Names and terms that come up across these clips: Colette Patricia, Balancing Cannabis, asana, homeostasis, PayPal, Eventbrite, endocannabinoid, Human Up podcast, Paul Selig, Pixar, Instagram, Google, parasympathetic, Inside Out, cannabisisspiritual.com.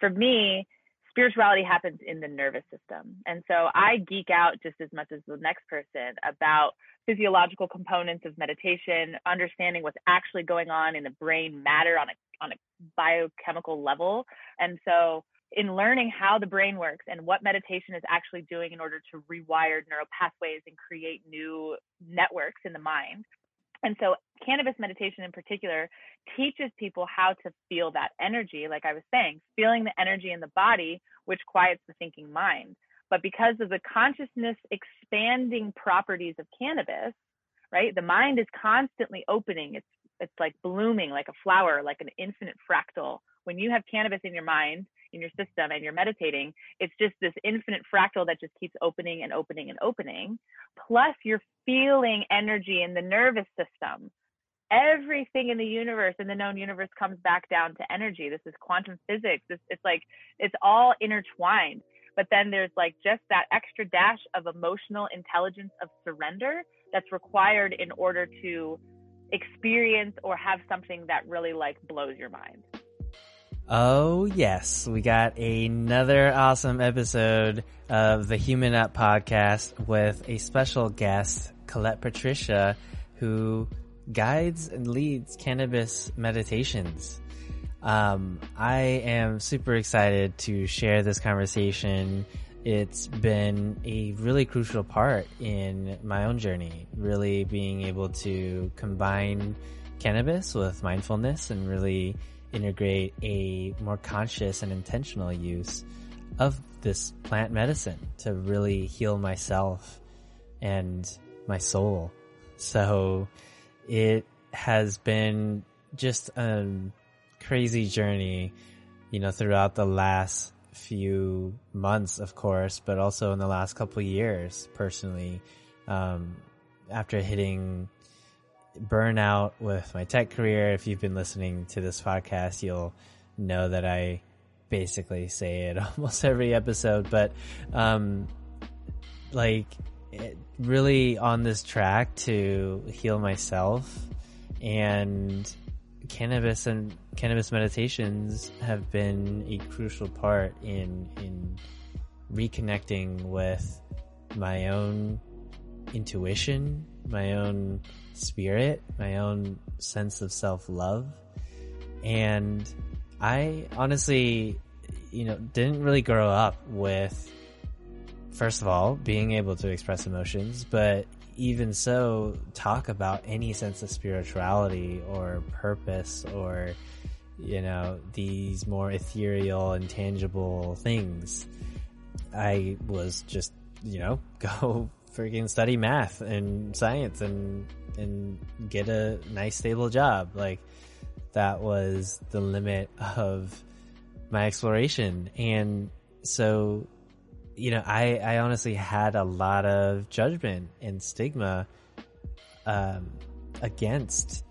for me, spirituality happens in the nervous system. And so I geek out just as much as the next person about physiological components of meditation, understanding what's actually going on in the brain matter on a biochemical level. And so in learning how the brain works and what meditation is actually doing in order to rewire neural pathways and create new networks in the mind. And so cannabis meditation in particular teaches people how to feel that energy, like I was saying, feeling the energy in the body, which quiets the thinking mind. But because of the consciousness expanding properties of cannabis, right, the mind is constantly opening. It's like blooming, like a flower, like an infinite fractal. When you have cannabis in your mind, in your system, and you're meditating, it's just this infinite fractal that just keeps opening and opening and opening. Plus, you're feeling energy in the nervous system. Everything in the universe, in the known universe, comes back down to energy. This is quantum physics. It's like it's all intertwined. But then there's like just that extra dash of emotional intelligence of surrender that's required in order to experience or have something that really like blows your mind. Oh yes, we got another awesome episode of the Human Up podcast with a special guest, Colette Patricia, who guides and leads cannabis meditations. I am super excited to share this conversation. It's been a really crucial part in my own journey, really being able to combine cannabis with mindfulness and really integrate a more conscious and intentional use of this plant medicine to really heal myself and my soul. So it has been just a crazy journey, you know, throughout the last few months, of course, but also in the last couple of years personally, after hitting burnout with my tech career. If you've been listening to this podcast, you'll know that I basically say it almost every episode, but really on this track to heal myself, and cannabis and cannabis meditations have been a crucial part in reconnecting with my own intuition, my own spirit, my own sense of self-love. And I honestly, didn't really grow up with, first of all, being able to express emotions, but even so, talk about any sense of spirituality or purpose or, these more ethereal and tangible things. I was just, go freaking study math and science and get a nice stable job. Like, that was the limit of my exploration. And so, I honestly had a lot of judgment and stigma against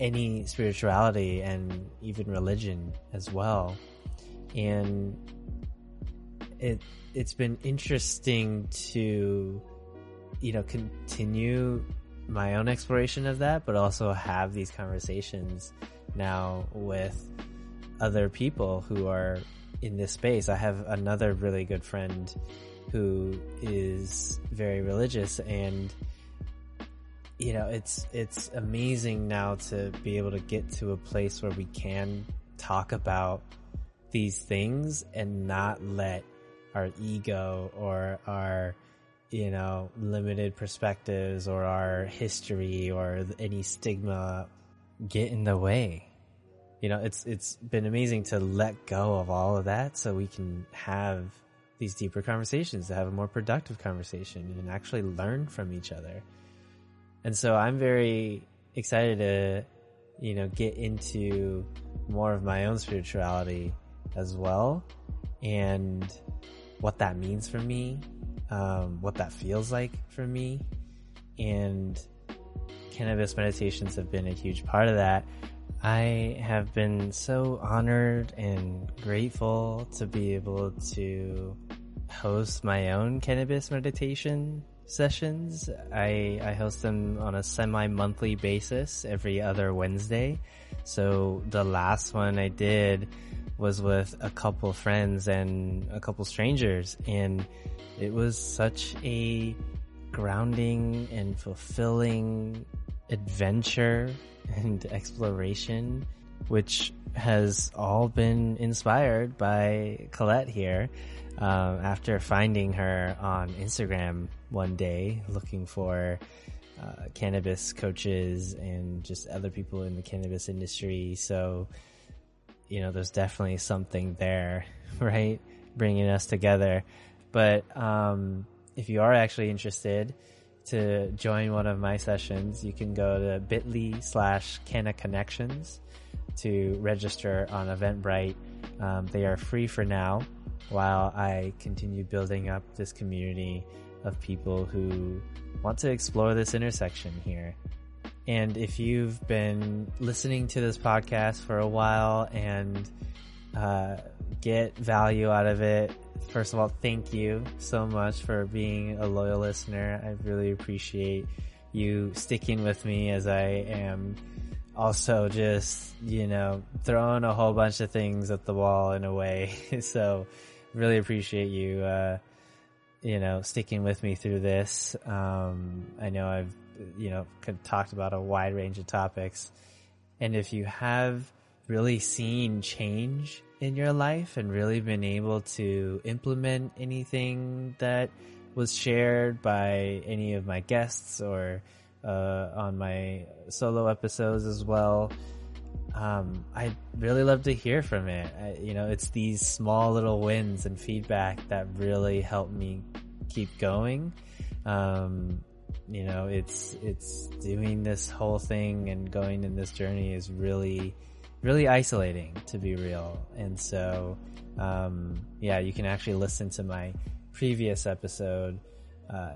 any spirituality and even religion as well. And it's been interesting to continue my own exploration of that, but also have these conversations now with other people who are in this space. I have another really good friend who is very religious, and it's amazing now to be able to get to a place where we can talk about these things and not let our ego or our limited perspectives or our history or any stigma get in the way. It's been amazing to let go of all of that so we can have these deeper conversations, to have a more productive conversation and actually learn from each other. And so I'm very excited to, get into more of my own spirituality as well, and what that means for me, what that feels like for me. And cannabis meditations have been a huge part of that. I have been so honored and grateful to be able to host my own cannabis meditation sessions. I host them on a semi-monthly basis every other Wednesday. So the last one I did was with a couple friends and a couple strangers, and it was such a grounding and fulfilling adventure and exploration, which has all been inspired by Colette here. After finding her on Instagram one day, looking for cannabis coaches and just other people in the cannabis industry. So, you know, there's definitely something there, right? Bringing us together. But if you are actually interested to join one of my sessions, you can go to bit.ly/Canna connections to register on Eventbrite. They are free for now, while I continue building up this community of people who want to explore this intersection here. And if you've been listening to this podcast for a while and get value out of it, first of all, thank you so much for being a loyal listener. I really appreciate you sticking with me as I am also just, you know, throwing a whole bunch of things at the wall in a way. So really appreciate you, you know, sticking with me through this. I know I've, you know, talked about a wide range of topics. And if you have really seen change in your life and really been able to implement anything that was shared by any of my guests or on my solo episodes as well, I'd really love to hear from it. You know, it's these small little wins and feedback that really help me keep going. You know, it's doing this whole thing and going in this journey is really, really isolating, to be real. And so, yeah, you can actually listen to my previous episode.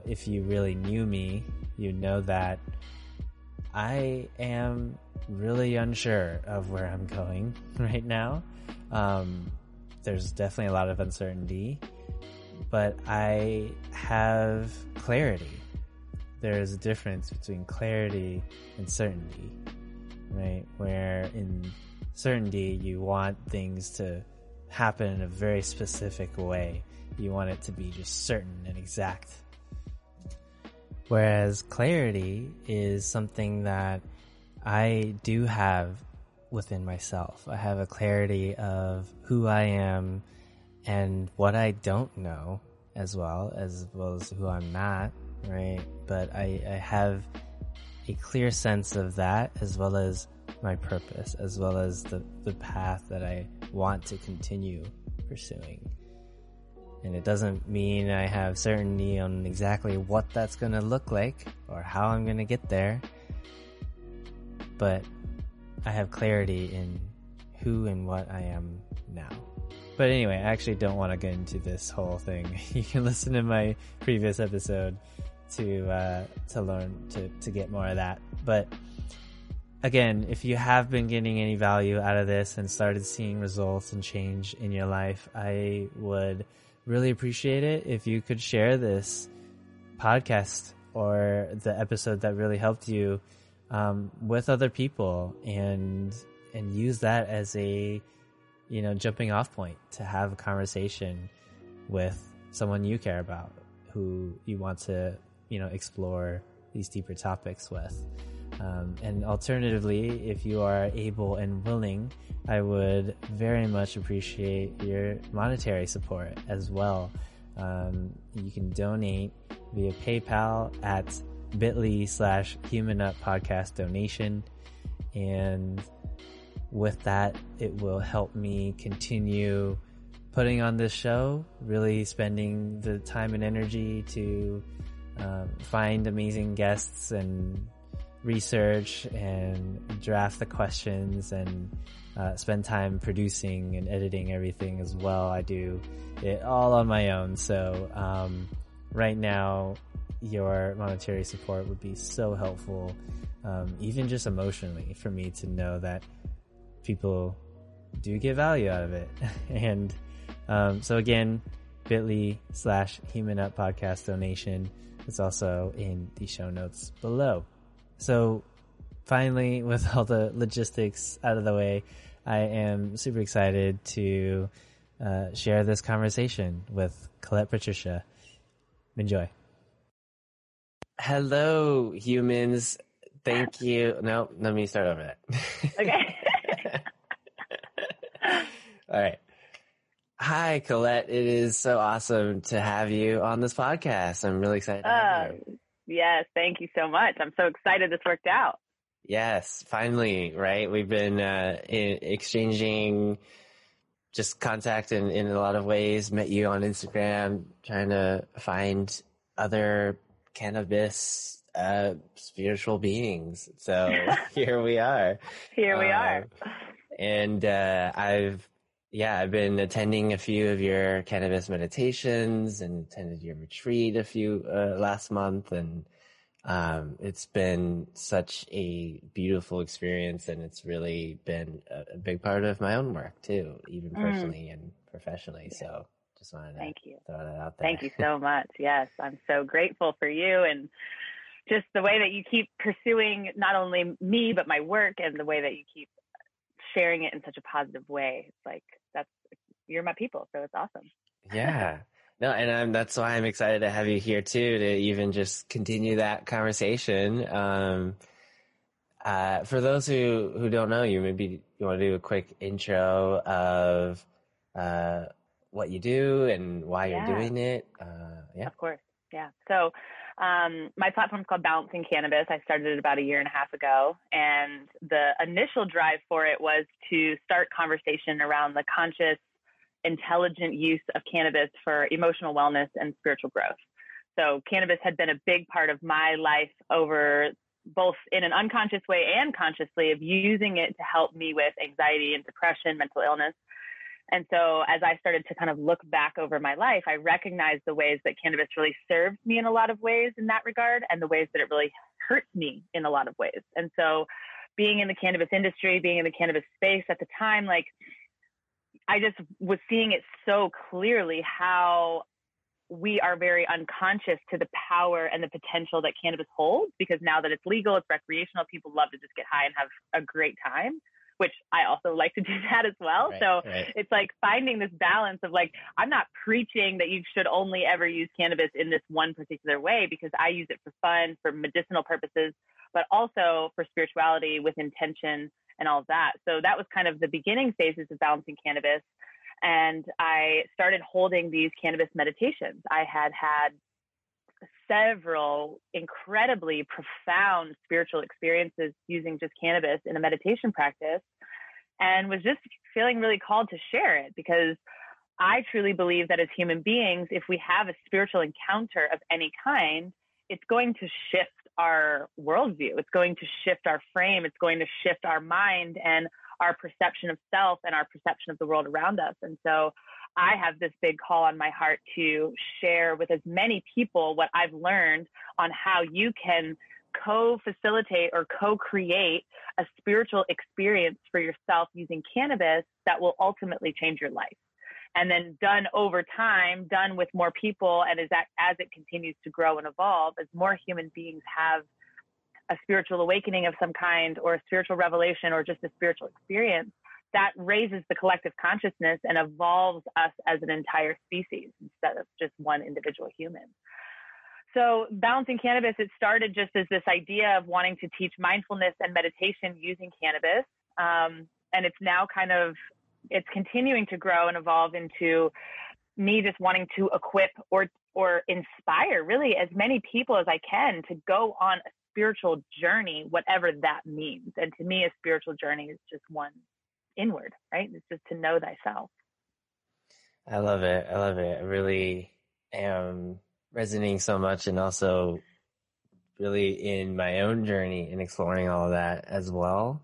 If you really knew me, you know that I am really unsure of where I'm going right now. There's definitely a lot of uncertainty, but I have clarity. There is a difference between clarity and certainty, right? Where in certainty, you want things to happen in a very specific way. You want it to be just certain and exact. Whereas clarity is something that I do have within myself. I have a clarity of who I am and what I don't know, as well as who I'm not, right? But I have a clear sense of that, as well as my purpose, as well as the path that I want to continue pursuing. And it doesn't mean I have certainty on exactly what that's going to look like or how I'm going to get there. But I have clarity in who and what I am now. But anyway, I actually don't want to get into this whole thing. You can listen to my previous episode to learn, to get more of that. But again, if you have been getting any value out of this and started seeing results and change in your life, I would really appreciate it if you could share this podcast or the episode that really helped you with other people, and use that as a, you know, jumping off point to have a conversation with someone you care about, who you want to, you know, explore these deeper topics with. And alternatively, if you are able and willing, I would very much appreciate your monetary support as well. You can donate via PayPal at bit.ly/Human Up podcast donation. And with that, it will help me continue putting on this show, really spending the time and energy to find amazing guests and research and draft the questions and spend time producing and editing everything as well. I do it all on my own. So right now, your monetary support would be so helpful, even just emotionally, for me to know that people do get value out of it. And so again, bit.ly/Human Up podcast donation. It's also in the show notes below. So finally, with all the logistics out of the way, I am super excited to share this conversation with Colette Patricia. Enjoy. Hello, humans. Thank you. No, let me start over that. Okay. All right. Hi, Colette. It is so awesome to have you on this podcast. I'm really excited to have you. Yes, thank you so much. I'm so excited this worked out. Yes, finally, right? We've been exchanging just contact in a lot of ways. Met you on Instagram, trying to find other cannabis spiritual beings. So here we are. Here we are. And I've been attending a few of your cannabis meditations and attended your retreat a few last month, and it's been such a beautiful experience, and it's really been a big part of my own work too, even personally and professionally. Yeah. So just wanted to throw that out there. Thank you so much. Yes, I'm so grateful for you and just the way that you keep pursuing not only me but my work, and the way that you keep sharing it in such a positive way. It's like, that's, you're my people, so it's awesome. Yeah. No, and that's why I'm excited to have you here too, to even just continue that conversation. For those who don't know you, maybe you want to do a quick intro of what you do and why you're doing it. Of course. Yeah. So my platform's called Balancing Cannabis. I started it about 1.5 years ago, and the initial drive for it was to start conversation around the conscious, intelligent use of cannabis for emotional wellness and spiritual growth. So cannabis had been a big part of my life, over both in an unconscious way and consciously, of using it to help me with anxiety and depression, mental illness. And so as I started to kind of look back over my life, I recognized the ways that cannabis really served me in a lot of ways in that regard, and the ways that it really hurt me in a lot of ways. And so being in the cannabis industry, being in the cannabis space at the time, like, I just was seeing it so clearly how we are very unconscious to the power and the potential that cannabis holds, because now that it's legal, it's recreational, people love to just get high and have a great time, which I also like to do that as well. Right, so it's like finding this balance of, like, I'm not preaching that you should only ever use cannabis in this one particular way, because I use it for fun, for medicinal purposes, but also for spirituality with intention and all that. So that was kind of the beginning phases of Balancing Cannabis. And I started holding these cannabis meditations. I had had several incredibly profound spiritual experiences using just cannabis in a meditation practice, and was just feeling really called to share it, because I truly believe that as human beings, if we have a spiritual encounter of any kind, it's going to shift our worldview. It's going to shift our frame. It's going to shift our mind and our perception of self and our perception of the world around us. And so I have this big call on my heart to share with as many people what I've learned on how you can co-facilitate or co-create a spiritual experience for yourself using cannabis that will ultimately change your life. And then done over time, done with more people, and as it continues to grow and evolve, as more human beings have a spiritual awakening of some kind, or a spiritual revelation, or just a spiritual experience, that raises the collective consciousness and evolves us as an entire species instead of just one individual human. So Balancing Cannabis, it started just as this idea of wanting to teach mindfulness and meditation using cannabis. And it's now it's continuing to grow and evolve into me just wanting to equip or inspire really as many people as I can to go on a spiritual journey, whatever that means. And to me, a spiritual journey is just one inward, right? It's just to know thyself. I love it. I love it. I really am resonating so much, and also really in my own journey and exploring all of that as well.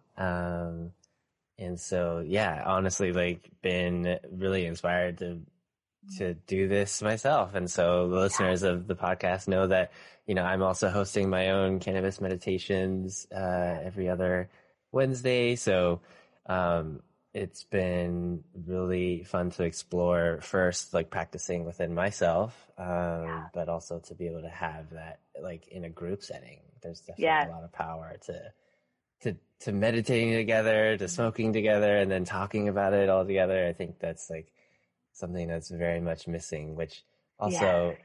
And so, yeah, honestly, like, been really inspired to do this myself. And so the listeners of the podcast know that, you know, I'm also hosting my own cannabis meditations every other Wednesday. So it's been really fun to explore first, like, practicing within myself, but also to be able to have that, like, in a group setting. There's definitely a lot of power to to meditating together, to smoking together, and then talking about it all together. I think that's like something that's very much missing, which also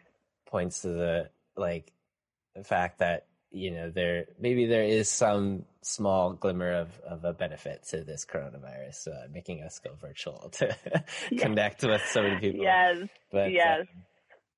points to the fact that, you know, there is some small glimmer of a benefit to this coronavirus, making us go virtual to connect with so many people. Yes. But,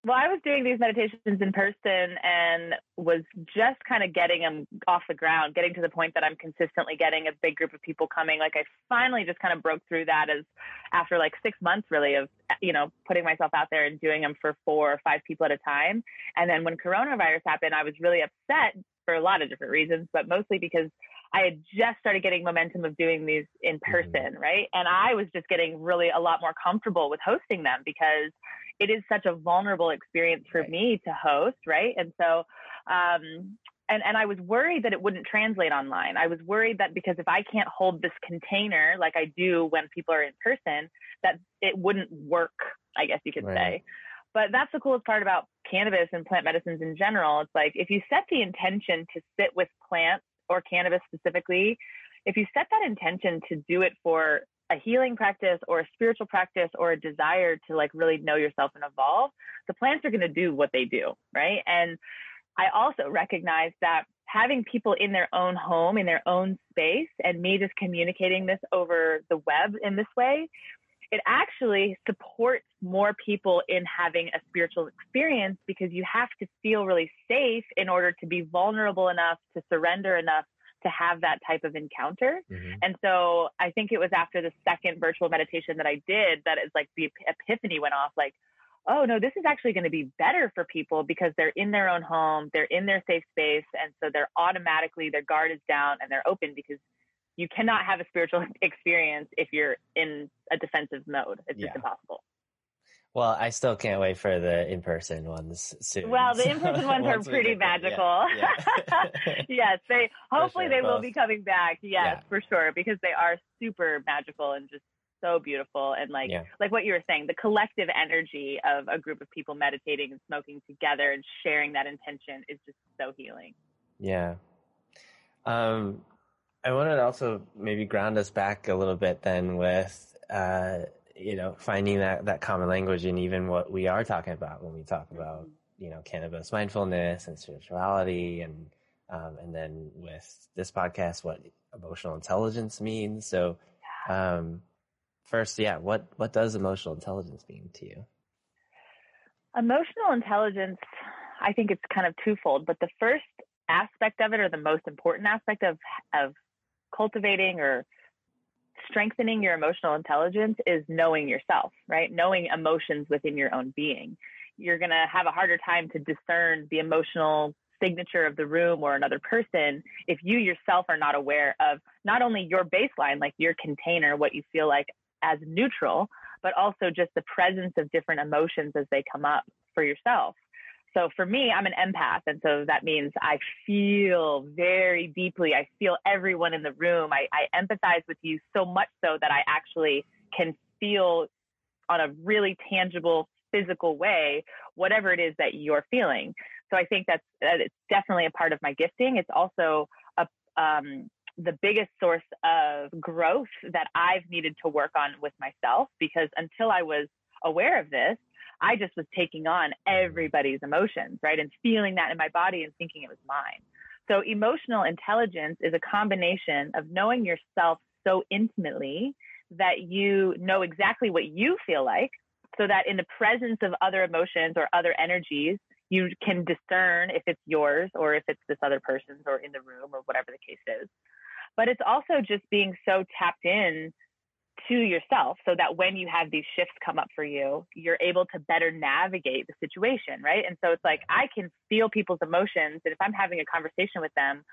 well, I was doing these meditations in person and was just kind of getting them off the ground, getting to the point that I'm consistently getting a big group of people coming. Like, I finally just kind of broke through that as after like 6 months really of, you know, putting myself out there and doing them for 4 or 5 people at a time. And then when coronavirus happened, I was really upset for a lot of different reasons, but mostly because I had just started getting momentum of doing these in person, right? And I was just getting really a lot more comfortable with hosting them because it is such a vulnerable experience for me to host, right? And so, and I was worried that it wouldn't translate online. I was worried that because if I can't hold this container like I do when people are in person, that it wouldn't work, I guess you could say. But that's the coolest part about cannabis and plant medicines in general. It's like, if you set the intention to sit with plants or cannabis specifically, if you set that intention to do it for a healing practice or a spiritual practice or a desire to like really know yourself and evolve, the plants are going to do what they do, right? And I also recognize that having people in their own home, in their own space, and me just communicating this over the web in this way, it actually supports more people in having a spiritual experience because you have to feel really safe in order to be vulnerable enough, to surrender enough to have that type of encounter. And so I think it was after the second virtual meditation that I did that it's like the epiphany went off, like, oh no, this is actually going to be better for people because they're in their own home, they're in their safe space. And so they're automatically, their guard is down and they're open, because you cannot have a spiritual experience if you're in a defensive mode. It's just impossible. Well, I still can't wait for the in-person ones soon. Well, the in-person ones are pretty magical. Yes, they hopefully they will be coming back. Yes, for sure, because they are super magical and just so beautiful. And like what you were saying, the collective energy of a group of people meditating and smoking together and sharing that intention is just so healing. Yeah. I wanted to also maybe ground us back a little bit then with, you know, finding that common language and even what we are talking about when we talk about, you know, cannabis, mindfulness and spirituality, and then with this podcast, what emotional intelligence means. So, first, what does emotional intelligence mean to you? Emotional intelligence, I think it's kind of twofold, but the first aspect of it, or the most important aspect of cultivating or strengthening your emotional intelligence, is knowing yourself, right? Knowing emotions within your own being. You're going to have a harder time to discern the emotional signature of the room or another person if you yourself are not aware of not only your baseline, like your container, what you feel like as neutral, but also just the presence of different emotions as they come up for yourself. So for me, I'm an empath. And so that means I feel very deeply. I feel everyone in the room. I empathize with you so much so that I actually can feel on a really tangible, physical way, whatever it is that you're feeling. So I think that it's definitely a part of my gifting. It's also the biggest source of growth that I've needed to work on with myself, because until I was aware of this, I just was taking on everybody's emotions, right? And feeling that in my body and thinking it was mine. So emotional intelligence is a combination of knowing yourself so intimately that you know exactly what you feel like, so that in the presence of other emotions or other energies, you can discern if it's yours or if it's this other person's or in the room or whatever the case is. But it's also just being so tapped in to yourself, so that when you have these shifts come up for you, you're able to better navigate the situation, right? And so it's like, I can feel people's emotions, and if I'm having a conversation with them,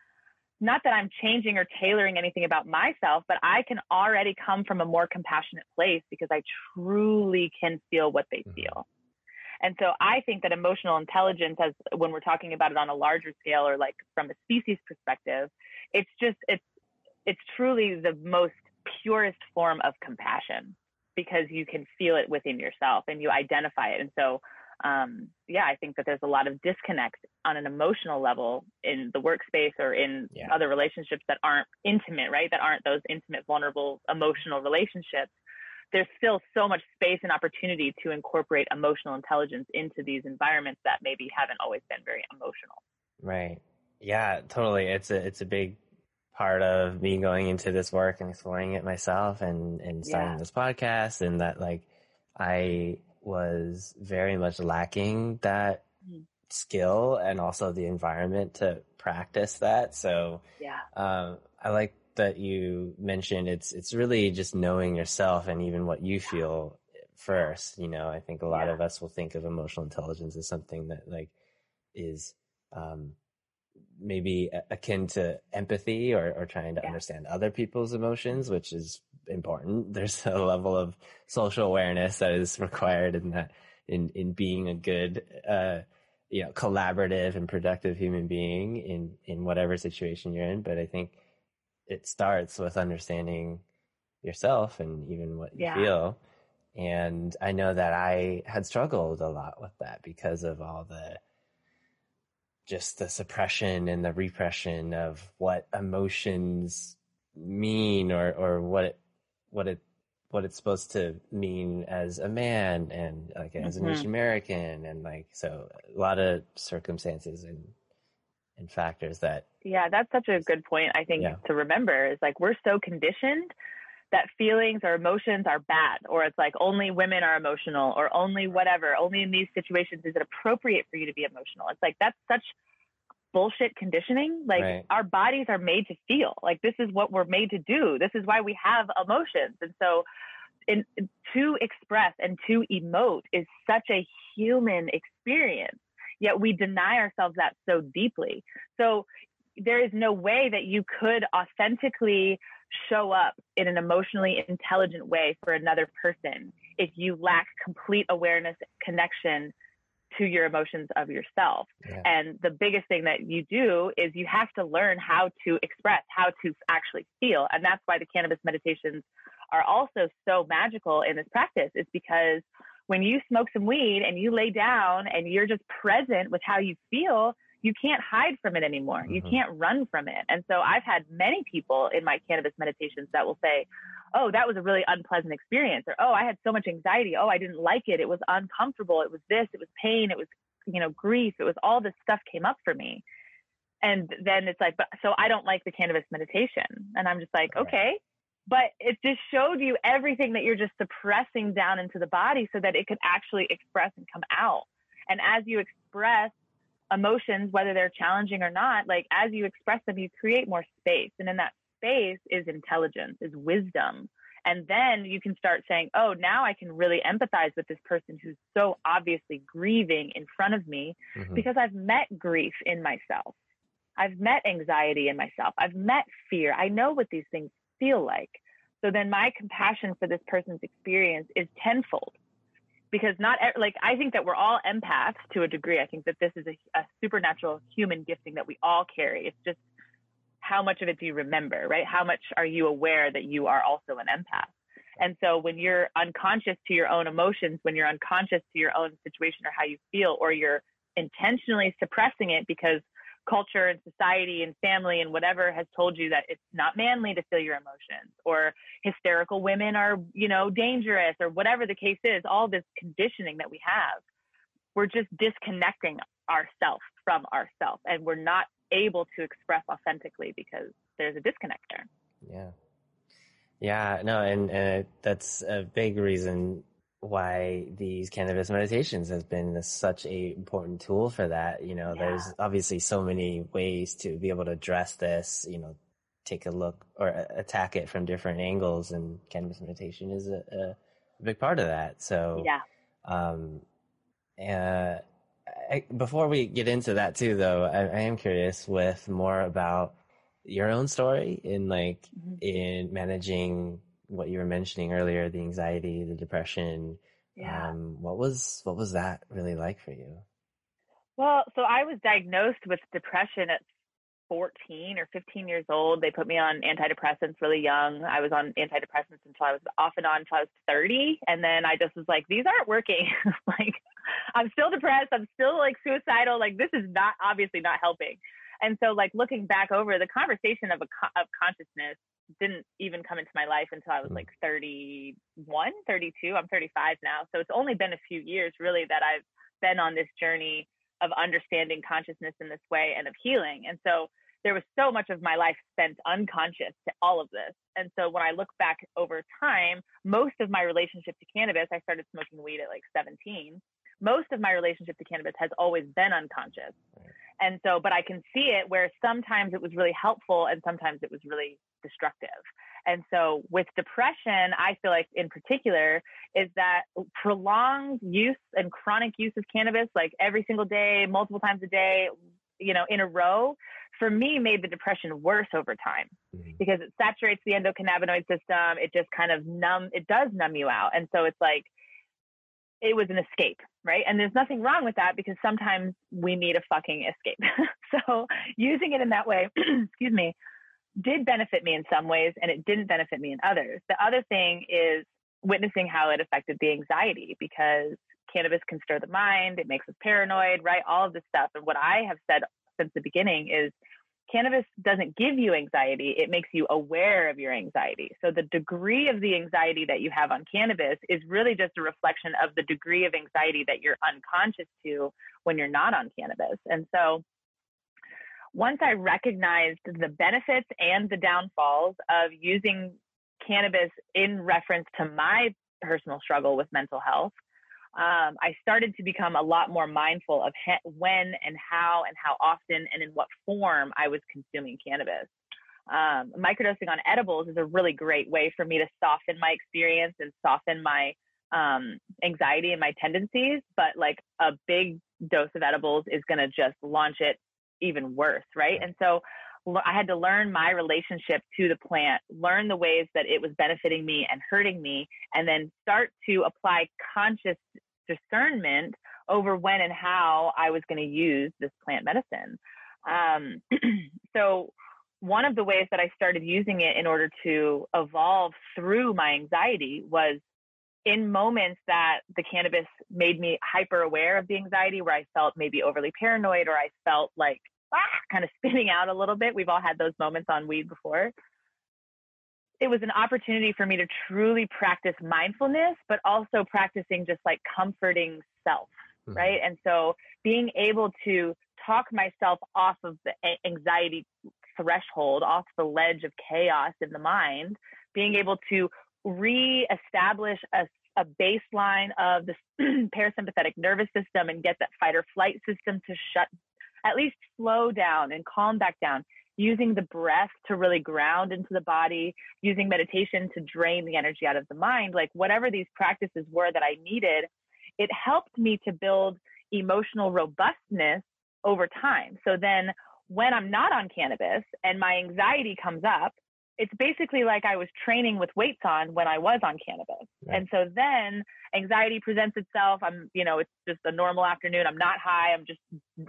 not that I'm changing or tailoring anything about myself, but I can already come from a more compassionate place because I truly can feel what they feel. And so I think that emotional intelligence, as when we're talking about it on a larger scale or like from a species perspective, it's just, it's truly the most purest form of compassion, because you can feel it within yourself and you identify it. And so I think that there's a lot of disconnect on an emotional level in the workspace or in other relationships that aren't intimate, right? That aren't those intimate, vulnerable, emotional relationships. There's still so much space and opportunity to incorporate emotional intelligence into these environments that maybe haven't always been very emotional. Right. Yeah, totally. It's a big part of me going into this work and exploring it myself and starting this podcast, and that like I was very much lacking that skill and also the environment to practice that. So I like that you mentioned it's really just knowing yourself and even what you feel first. You know, I think a lot of us will think of emotional intelligence as something that like is maybe akin to empathy or trying to understand other people's emotions, which is important. There's a level of social awareness that is required in that, in being a good, collaborative and productive human being in whatever situation you're in. But I think it starts with understanding yourself and even what you feel. And I know that I had struggled a lot with that because of all the just the suppression and the repression of what emotions mean or what it's supposed to mean as a man and like as an Asian American, and like, so a lot of circumstances and factors that. Yeah. That's such a good point. I think to remember is like, we're so conditioned that feelings or emotions are bad, or it's like only women are emotional, or only whatever, only in these situations is it appropriate for you to be emotional. It's like, that's such bullshit conditioning. Like our bodies are made to feel, like this is what we're made to do. This is why we have emotions. And so to express and to emote is such a human experience, yet we deny ourselves that so deeply. So there is no way that you could authentically show up in an emotionally intelligent way for another person if you lack complete awareness, connection to your emotions of yourself. Yeah. And the biggest thing that you do is you have to learn how to express, how to actually feel. And that's why the cannabis meditations are also so magical in this practice, is because when you smoke some weed and you lay down and you're just present with how you feel, you can't hide from it anymore. You can't run from it. And so I've had many people in my cannabis meditations that will say, oh, that was a really unpleasant experience. Or, oh, I had so much anxiety. Oh, I didn't like it. It was uncomfortable. It was this, it was pain. It was, grief. It was all this stuff came up for me. And then it's like, but so I don't like the cannabis meditation. And I'm just like, okay, but it just showed you everything that you're just suppressing down into the body so that it could actually express and come out. And as you express emotions, whether they're challenging or not, like as you express them, you create more space. And in that space is intelligence, is wisdom. And then you can start saying, oh, now I can really empathize with this person who's so obviously grieving in front of me because I've met grief in myself. I've met anxiety in myself. I've met fear. I know what these things feel like. So then my compassion for this person's experience is tenfold. Because not like, I think that we're all empaths to a degree. I think that this is a supernatural human gifting that we all carry. It's just how much of it do you remember, right? How much are you aware that you are also an empath? And so when you're unconscious to your own emotions, when you're unconscious to your own situation or how you feel, or you're intentionally suppressing it because culture and society and family and whatever has told you that it's not manly to feel your emotions, or hysterical women are, dangerous, or whatever the case is, all this conditioning that we have, we're just disconnecting ourselves from ourselves, and we're not able to express authentically because there's a disconnect there. Yeah. Yeah, no. And that's a big reason why these cannabis meditations has been such a important tool for that. There's obviously so many ways to be able to address this, take a look or attack it from different angles, and cannabis meditation is a big part of that. So, before we get into that too, though, I am curious with more about your own story in like, in managing what you were mentioning earlier, the anxiety, the depression. Yeah. What was that really like for you? Well, so I was diagnosed with depression at 14 or 15 years old. They put me on antidepressants really young. I was on antidepressants until I was 30. And then I just was like, these aren't working. Like I'm still depressed. I'm still like suicidal. Like this is not obviously not helping. And so like looking back over the conversation of consciousness didn't even come into my life until I was like 31, 32. I'm 35 now. So it's only been a few years really that I've been on this journey of understanding consciousness in this way and of healing. And so there was so much of my life spent unconscious to all of this. And so when I look back over time, most of my relationship to cannabis, I started smoking weed at like 17. Most of my relationship to cannabis has always been unconscious. And so, but I can see it where sometimes it was really helpful and sometimes it was really destructive. And so with depression, I feel like in particular is that prolonged use and chronic use of cannabis, like every single day, multiple times a day, you know, in a row, for me made the depression worse over time because it saturates the endocannabinoid system. It just kind of it does numb you out. And so it's like, it was an escape, right? And there's nothing wrong with that because sometimes we need a fucking escape. So using it in that way, excuse me, did benefit me in some ways and it didn't benefit me in others. The other thing is witnessing how it affected the anxiety because cannabis can stir the mind. It makes us paranoid, right? All of this stuff. And what I have said since the beginning is cannabis doesn't give you anxiety. It makes you aware of your anxiety. So the degree of the anxiety that you have on cannabis is really just a reflection of the degree of anxiety that you're unconscious to when you're not on cannabis. And so once I recognized the benefits and the downfalls of using cannabis in reference to my personal struggle with mental health, I started to become a lot more mindful of when and how often and in what form I was consuming cannabis. Microdosing on edibles is a really great way for me to soften my experience and soften my anxiety and my tendencies. But like a big dose of edibles is going to just launch it even worse, right? And so I had to learn my relationship to the plant, learn the ways that it was benefiting me and hurting me, and then start to apply conscious discernment over when and how I was going to use this plant medicine. So one of the ways that I started using it in order to evolve through my anxiety was in moments that the cannabis made me hyper aware of the anxiety, where I felt maybe overly paranoid or I felt like kind of spinning out a little bit. We've all had those moments on weed before. It was an opportunity for me to truly practice mindfulness, but also practicing just like comforting self, right? And so being able to talk myself off of the anxiety threshold, off the ledge of chaos in the mind, being able to reestablish a baseline of the parasympathetic nervous system and get that fight or flight system to at least slow down and calm back down, using the breath to really ground into the body, using meditation to drain the energy out of the mind, like whatever these practices were that I needed, it helped me to build emotional robustness over time. So then when I'm not on cannabis and my anxiety comes up, it's basically like I was training with weights on when I was on cannabis. Right. And so then anxiety presents itself. It's just a normal afternoon. I'm not high. I'm just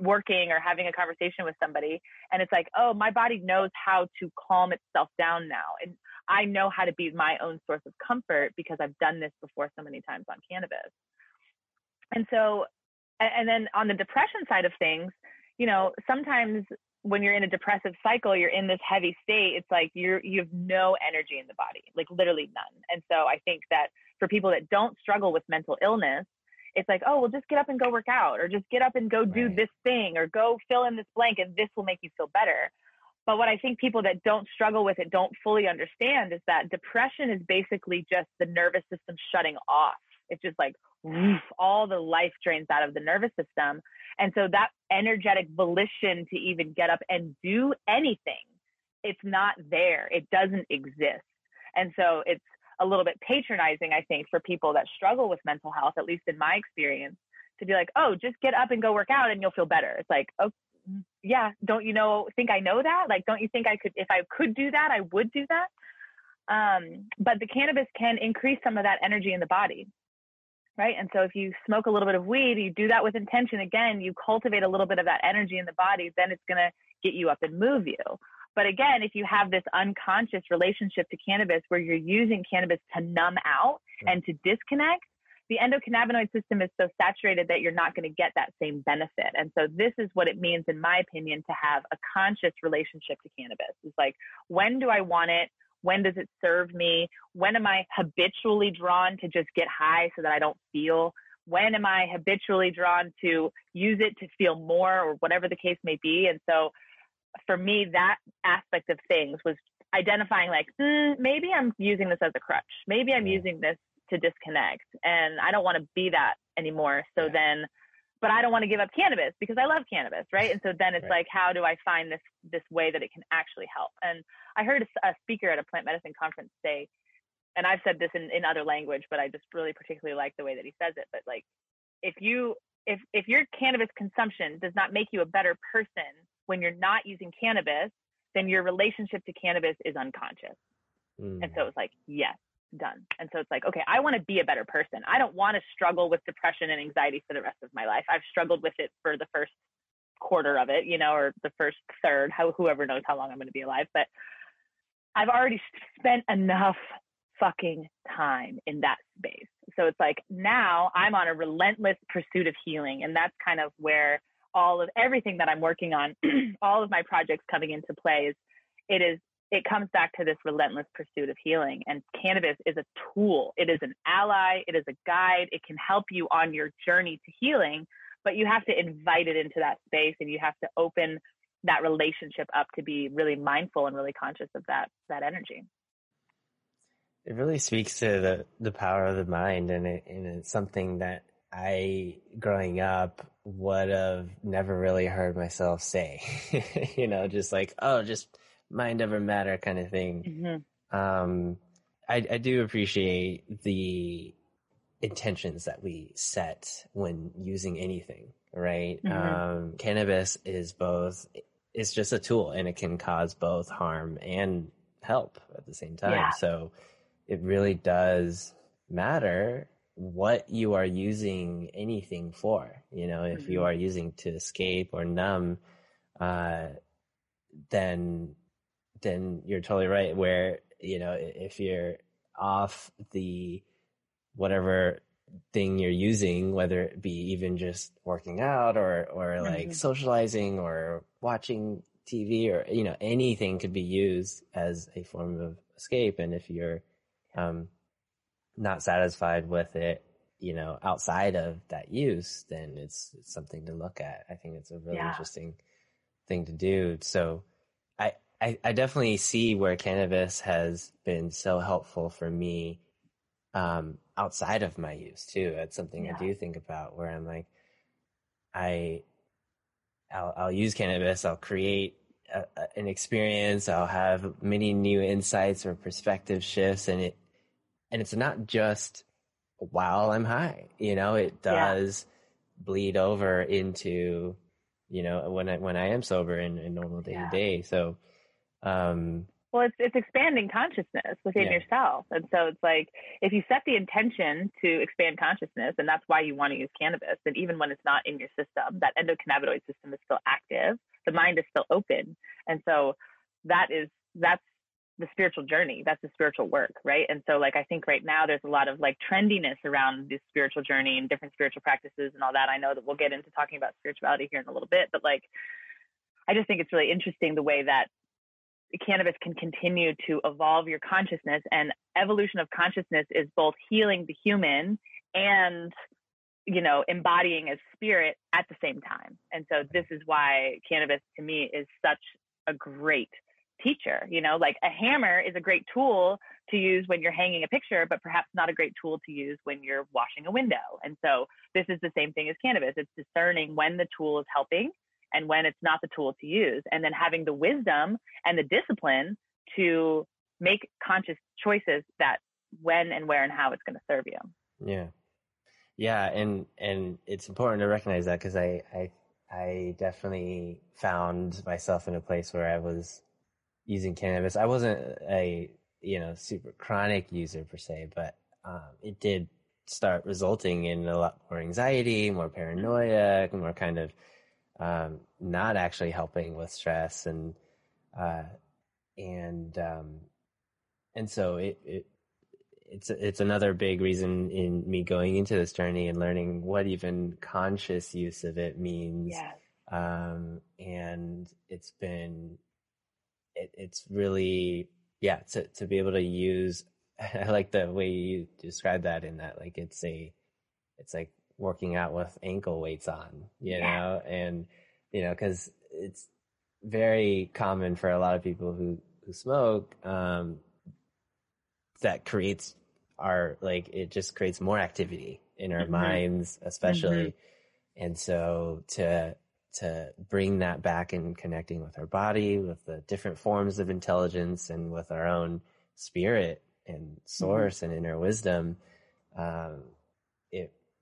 working or having a conversation with somebody. And it's like, oh, my body knows how to calm itself down now. And I know how to be my own source of comfort because I've done this before so many times on cannabis. And so, and then on the depression side of things, you know, sometimes when you're in a depressive cycle, you're in this heavy state. It's like you have no energy in the body, like literally none. And so I think that for people that don't struggle with mental illness, it's like, oh, well, just get up and go work out, or just get up and go do this thing, or go fill in this blank and this will make you feel better. But what I think people that don't struggle with it don't fully understand is that depression is basically just the nervous system shutting off. It's just like all the life drains out of the nervous system. And so that energetic volition to even get up and do anything, it's not there. It doesn't exist. And so it's a little bit patronizing, I think, for people that struggle with mental health, at least in my experience, to be like, oh, just get up and go work out and you'll feel better. It's like, oh, yeah, don't you know, think I know that? Like, don't you think I could, if I could do that, I would do that? But the cannabis can increase some of that energy in the body. Right. And so if you smoke a little bit of weed, you do that with intention. Again, you cultivate a little bit of that energy in the body, then it's going to get you up and move you. But again, if you have this unconscious relationship to cannabis where you're using cannabis to numb out and to disconnect, the endocannabinoid system is so saturated that you're not going to get that same benefit. And so this is what it means, in my opinion, to have a conscious relationship to cannabis. It's like, when do I want it? When does it serve me? When am I habitually drawn to just get high so that I don't feel? When am I habitually drawn to use it to feel more, or whatever the case may be? And so for me, that aspect of things was identifying like, maybe I'm using this as a crutch. Maybe I'm using this to disconnect, and I don't want to be that anymore. So then, but I don't want to give up cannabis because I love cannabis, right? And so then it's like, how do I find this way that it can actually help? And I heard a speaker at a plant medicine conference say, and I've said this in other language, but I just really particularly like the way that he says it. But like, if your cannabis consumption does not make you a better person when you're not using cannabis, then your relationship to cannabis is unconscious. And so it's like, yes, done. And so it's like, okay, I want to be a better person. I don't want to struggle with depression and anxiety for the rest of my life. I've struggled with it for the first quarter of it, or the first third, whoever knows how long I'm going to be alive. But I've already spent enough fucking time in that space. So it's like, now I'm on a relentless pursuit of healing. And that's kind of where all of everything that I'm working on, all of my projects coming into play, it comes back to this relentless pursuit of healing. And cannabis is a tool. It is an ally. It is a guide. It can help you on your journey to healing, but you have to invite it into that space, and you have to open that relationship up to be really mindful and really conscious of that energy. It really speaks to the power of the mind. And it's something that I, growing up, would have never really heard myself say, just like, oh, just mind over matter kind of thing. Mm-hmm. I do appreciate the intentions that we set when using anything, right? Mm-hmm. Cannabis is both, it's just a tool, and it can cause both harm and help at the same time. Yeah. So it really does matter what you are using anything for. If mm-hmm. you are using to escape or numb, then you're totally right, where, if you're off the whatever thing you're using, whether it be even just working out or mm-hmm. like socializing or watching TV or, anything could be used as a form of escape. And if you're not satisfied with it, outside of that use, then it's something to look at. I think it's a really interesting thing to do. So I definitely see where cannabis has been so helpful for me, outside of my use too. It's something I do think about, where I'm like, I'll use cannabis, I'll create an experience, I'll have many new insights or perspective shifts, and it's not just while I'm high, it does bleed over into, when I am sober in normal day to day. So, well, it's expanding consciousness within yourself. And so it's like, if you set the intention to expand consciousness, and that's why you want to use cannabis, then even when it's not in your system, that endocannabinoid system is still active. The mind is still open. And so that's the spiritual journey. That's the spiritual work. Right. And so like, I think right now there's a lot of like trendiness around this spiritual journey and different spiritual practices and all that. I know that we'll get into talking about spirituality here in a little bit, but like, I just think it's really interesting the way that cannabis can continue to evolve your consciousness, and evolution of consciousness is both healing the human and, embodying as spirit at the same time. And so this is why cannabis to me is such a great teacher, like a hammer is a great tool to use when you're hanging a picture, but perhaps not a great tool to use when you're washing a window. And so this is the same thing as cannabis. It's discerning when the tool is helping and when it's not the tool to use, and then having the wisdom and the discipline to make conscious choices that when and where and how it's going to serve you. Yeah. Yeah. And it's important to recognize that, because I definitely found myself in a place where I was using cannabis. I wasn't a, super chronic user per se, but it did start resulting in a lot more anxiety, more paranoia, more kind of not actually helping with stress, and so it it's another big reason in me going into this journey and learning what even conscious use of it means. Yes. And it's been, it's really, yeah, to be able to use, I like the way you describe that in that, like, it's like working out with ankle weights on, you know, and, you know, 'cause it's very common for a lot of people who smoke, that creates it just creates more activity in our minds, especially. Mm-hmm. And so to bring that back and connecting with our body, with the different forms of intelligence and with our own spirit and source and inner wisdom,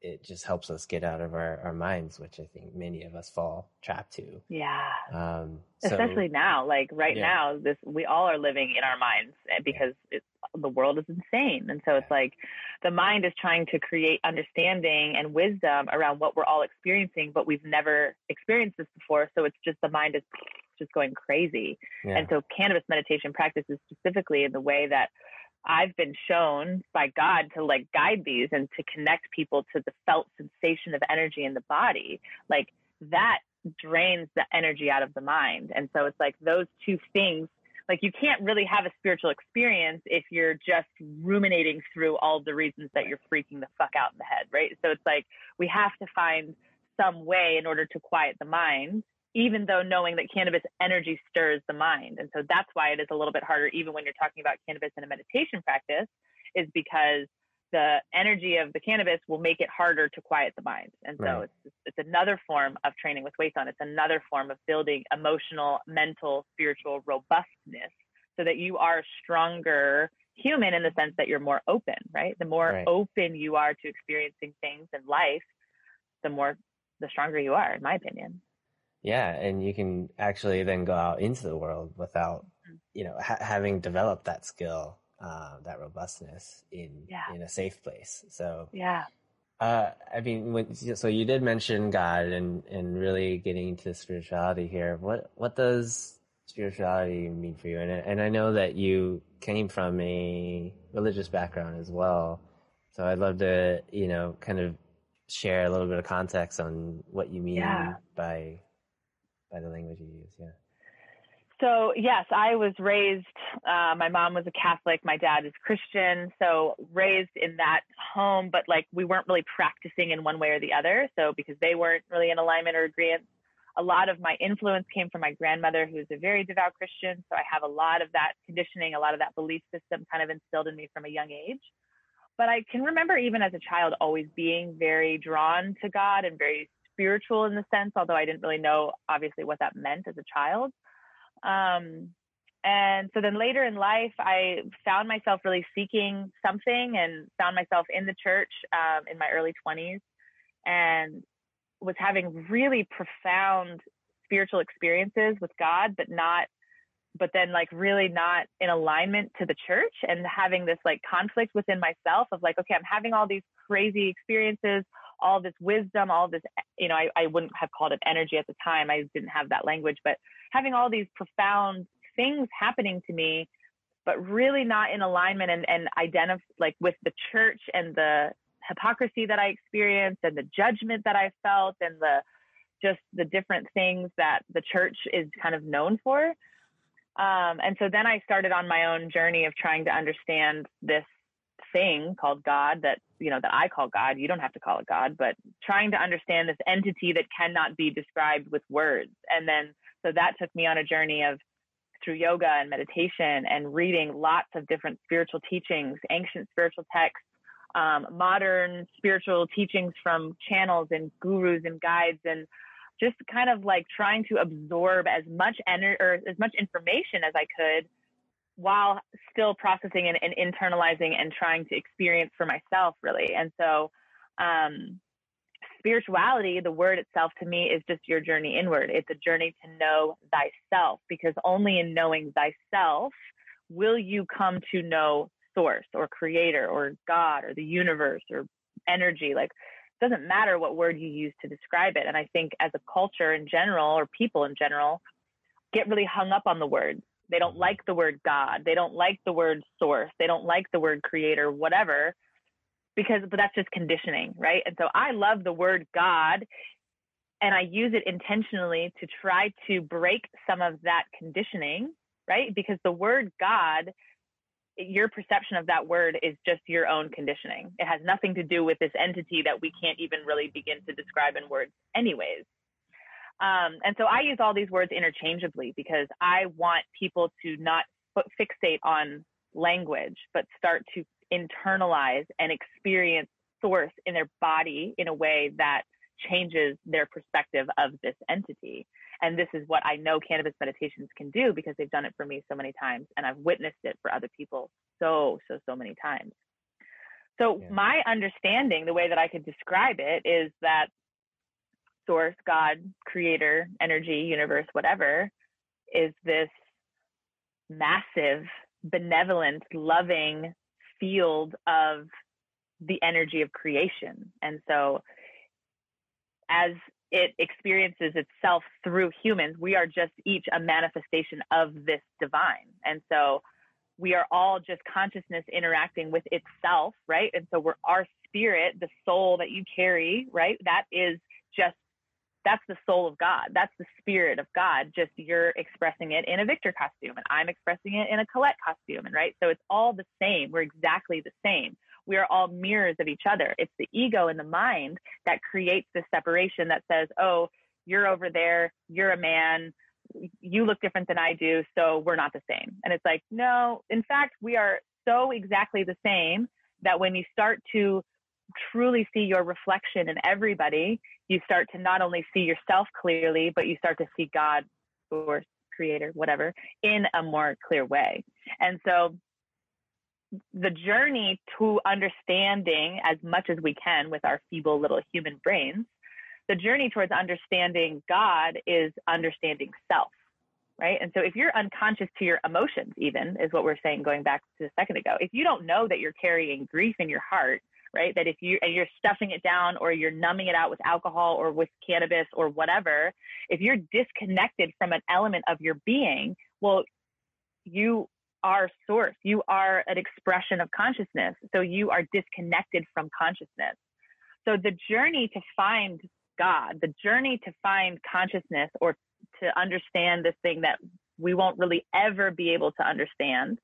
it just helps us get out of our minds, which I think many of us fall trapped to. Yeah. Especially now, like right now, we all are living in our minds because the world is insane. And so it's like the mind is trying to create understanding and wisdom around what we're all experiencing, but we've never experienced this before. So it's just the mind is just going crazy. Yeah. And so cannabis meditation practices specifically in the way that I've been shown by God to like guide these and to connect people to the felt sensation of energy in the body, like that drains the energy out of the mind. And so it's like those two things, like you can't really have a spiritual experience if you're just ruminating through all the reasons that you're freaking the fuck out in the head, right? So it's like we have to find some way in order to quiet the mind, even though knowing that cannabis energy stirs the mind. And so that's why it is a little bit harder, even when you're talking about cannabis in a meditation practice, is because the energy of the cannabis will make it harder to quiet the mind. And so it's another form of training with weights on. It's another form of building emotional, mental, spiritual robustness so that you are stronger human in the sense that you're more open, right? The more open you are to experiencing things in life, the stronger you are, in my opinion. Yeah. And you can actually then go out into the world without, you know, having developed that skill, that robustness in a safe place. So, I mean, so you did mention God and really getting into spirituality here. What does spirituality mean for you? And I know that you came from a religious background as well. So I'd love to, you know, kind of share a little bit of context on what you mean by the language you use, yeah. So, yes, I was raised, my mom was a Catholic, my dad is Christian, so raised in that home, but like we weren't really practicing in one way or the other, so because they weren't really in alignment or agreement. A lot of my influence came from my grandmother, who's a very devout Christian, so I have a lot of that conditioning, a lot of that belief system kind of instilled in me from a young age. But I can remember even as a child always being very drawn to God and very spiritual in the sense, although I didn't really know obviously what that meant as a child. And so then later in life, I found myself really seeking something and found myself in the church in my early 20s and was having really profound spiritual experiences with God, but then like really not in alignment to the church and having this like conflict within myself of like, okay, I'm having all these crazy experiences, all this wisdom, all this, you know, I wouldn't have called it energy at the time. I didn't have that language, but having all these profound things happening to me, but really not in alignment and identify like with the church and the hypocrisy that I experienced and the judgment that I felt and just the different things that the church is kind of known for. And so then I started on my own journey of trying to understand this thing called God that, you know, that I call God, you don't have to call it God, but trying to understand this entity that cannot be described with words. And then, so that took me on a journey of through yoga and meditation and reading lots of different spiritual teachings, ancient spiritual texts, modern spiritual teachings from channels and gurus and guides, and just kind of like trying to absorb as much energy or as much information as I could while still processing and internalizing and trying to experience for myself, really. And so spirituality, the word itself to me is just your journey inward. It's a journey to know thyself, because only in knowing thyself will you come to know source or creator or God or the universe or energy. Like, it doesn't matter what word you use to describe it. And I think as a culture in general, or people in general, get really hung up on the words. They don't like the word God. They don't like the word source. They don't like the word creator, whatever, but that's just conditioning, right? And so I love the word God, and I use it intentionally to try to break some of that conditioning, right? Because the word God, your perception of that word is just your own conditioning. It has nothing to do with this entity that we can't even really begin to describe in words anyways. And so I use all these words interchangeably because I want people to not fixate on language, but start to internalize and experience source in their body in a way that changes their perspective of this entity. And this is what I know cannabis meditations can do because they've done it for me so many times, and I've witnessed it for other people so many times. So yeah. My understanding, the way that I could describe it, is that source, God, creator, energy, universe, whatever, is this massive, benevolent, loving field of the energy of creation. And so as it experiences itself through humans, we are just each a manifestation of this divine. And so we are all just consciousness interacting with itself, right? And so our spirit, the soul that you carry, right? That's the soul of God. That's the spirit of God. Just you're expressing it in a Victor costume, and I'm expressing it in a Colette costume. And right. So it's all the same. We're exactly the same. We are all mirrors of each other. It's the ego and the mind that creates the separation that says, oh, you're over there. You're a man. You look different than I do. So we're not the same. And it's like, no, in fact, we are so exactly the same that when you start to truly see your reflection in everybody, you start to not only see yourself clearly, but you start to see God, source, creator, whatever, in a more clear way. And so the journey to understanding, as much as we can with our feeble little human brains, the journey towards understanding God is understanding self, right? And so if you're unconscious to your emotions, even, is what we're saying, going back to a second ago, if you don't know that you're carrying grief in your heart, right? That if you're stuffing it down, or you're numbing it out with alcohol or with cannabis or whatever, if you're disconnected from an element of your being, well, you are source. You are an expression of consciousness. So you are disconnected from consciousness. So the journey to find God, the journey to find consciousness, or to understand this thing that we won't really ever be able to understand,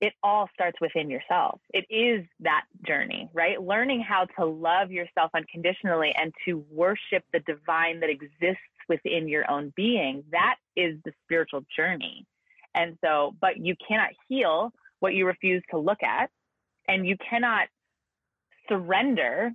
it all starts within yourself. It is that journey, right? Learning how to love yourself unconditionally and to worship the divine that exists within your own being. That is the spiritual journey. And so, but you cannot heal what you refuse to look at, and you cannot surrender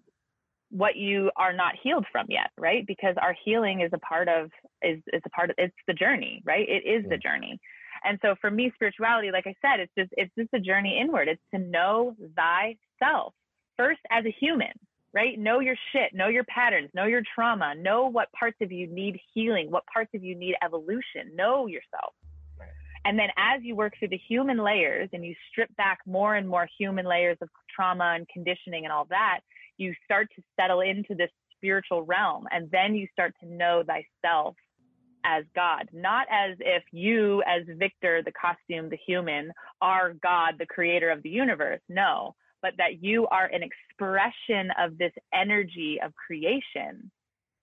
what you are not healed from yet, right? Because our healing is the journey, right? It is the journey. And so for me, spirituality, like I said, it's just a journey inward. It's to know thyself first as a human, right? Know your shit, know your patterns, know your trauma, know what parts of you need healing, what parts of you need evolution, know yourself. Right. And then as you work through the human layers and you strip back more and more human layers of trauma and conditioning and all that, you start to settle into this spiritual realm. And then you start to know thyself as God, not as if you, as Victor, the costume, the human, are God, the creator of the universe. No, but that you are an expression of this energy of creation,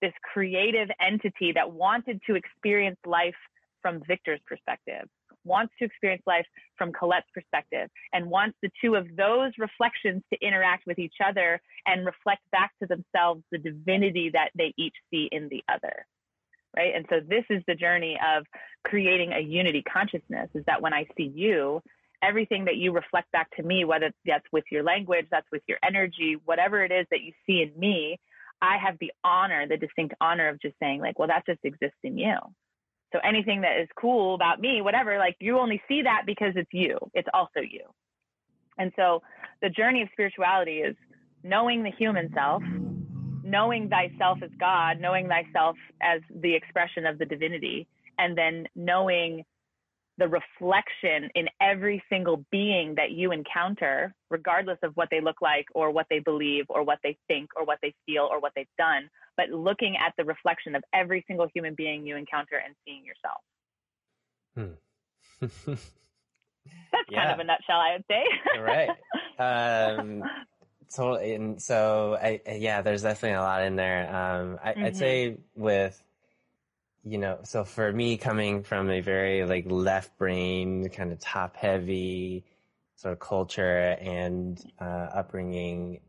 this creative entity that wanted to experience life from Victor's perspective, wants to experience life from Colette's perspective, and wants the two of those reflections to interact with each other and reflect back to themselves the divinity that they each see in the other. Right. And so this is the journey of creating a unity consciousness, is that when I see you, everything that you reflect back to me, whether that's with your language, that's with your energy, whatever it is that you see in me, I have the honor, the distinct honor of just saying, like, well, that just exists in you. So anything that is cool about me, whatever, like, you only see that because it's you. It's also you. And so the journey of spirituality is knowing the human self, knowing thyself as God, knowing thyself as the expression of the divinity, and then knowing the reflection in every single being that you encounter, regardless of what they look like or what they believe or what they think or what they feel or what they've done, but looking at the reflection of every single human being you encounter and seeing yourself. That's kind of a nutshell, I would say. Right. Totally. And so, there's definitely a lot in there. I'd say with, so for me, coming from a very left brain, kind of top heavy sort of culture and upbringing,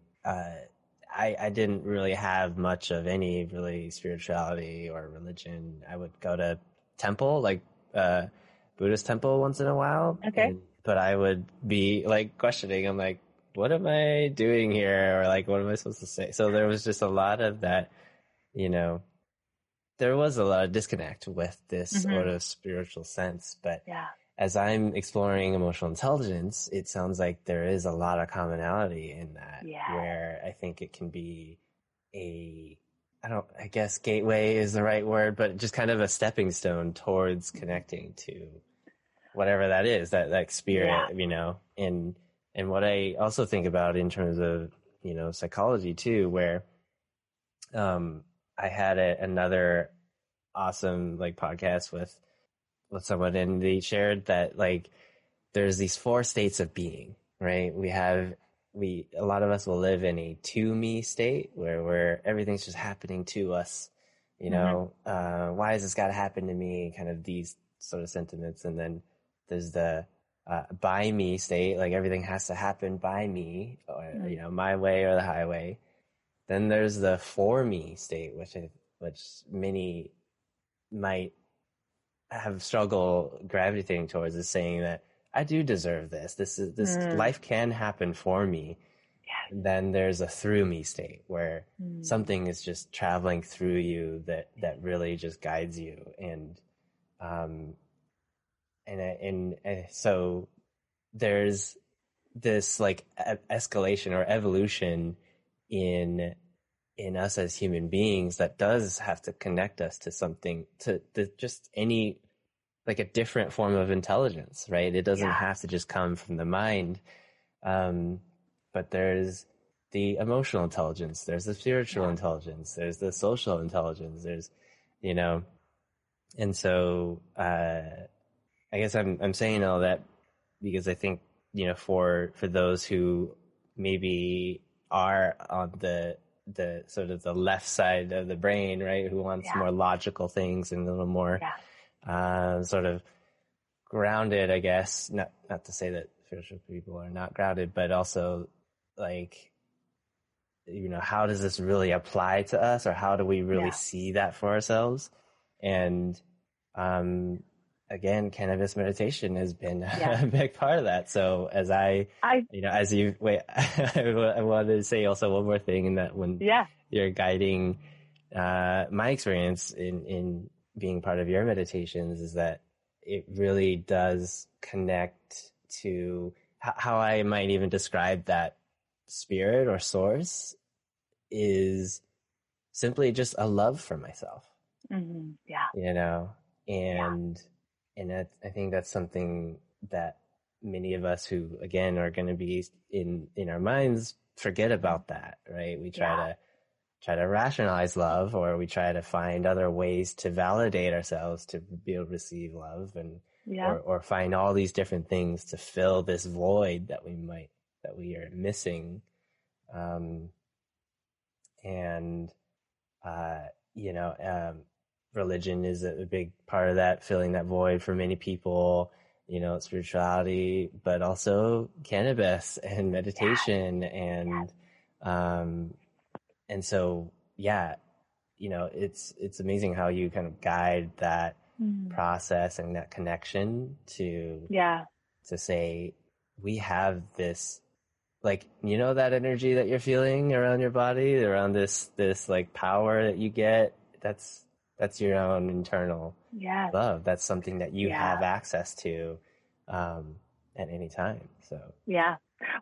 I didn't really have much of any really spirituality or religion. I would go to temple, Buddhist temple once in a while. Okay. But I would be questioning. I'm like, what am I doing here? Or what am I supposed to say? So there was just a lot of that, there was a lot of disconnect with this sort of spiritual sense. But as I'm exploring emotional intelligence, it sounds like there is a lot of commonality in that, where I think it can be I guess gateway is the right word, but just kind of a stepping stone towards connecting to whatever that is, that spirit, and what I also think about in terms of, psychology too, where, I had another awesome podcast with someone, and they shared that there's these 4 states of being, right? A lot of us will live in a to me state where everything's just happening to us, why has this got to happen to me? Kind of these sort of sentiments. And then there's the by me state, everything has to happen by me, or, my way or the highway. Then there's the for me state, which many might have struggle gravitating towards, is saying that I do deserve this. This life can happen for me. Yeah. Then there's a through me state where something is just traveling through you that really just guides you. And so there's this escalation or evolution in us as human beings that does have to connect us to something, to just any, a different form of intelligence, right? It doesn't have to just come from the mind. But there's the emotional intelligence, there's the spiritual intelligence, there's the social intelligence, there's, and so, I guess I'm saying all that because I think, for those who maybe are on the sort of the left side of the brain, right? Who wants more logical things and a little more, sort of grounded, I guess. Not to say that spiritual people are not grounded, but also how does this really apply to us, or how do we really see that for ourselves? And again, cannabis meditation has been a big part of that. So as I wanted to say also one more thing, in that when you're guiding my experience in being part of your meditations, is that it really does connect to how I might even describe that spirit or source is simply just a love for myself. Mm-hmm. Yeah. And I think that's something that many of us who, again, are going to be in our minds, forget about that, right? We try to rationalize love, or we try to find other ways to validate ourselves to be able to receive love, and or find all these different things to fill this void that we are missing. Religion is a big part of that, filling that void for many people, spirituality, but also cannabis and meditation and so, it's amazing how you kind of guide that process and that connection to say, we have this, that energy that you're feeling around your body, around this power that you get, that's your own internal love. That's something that you have access to, at any time. So,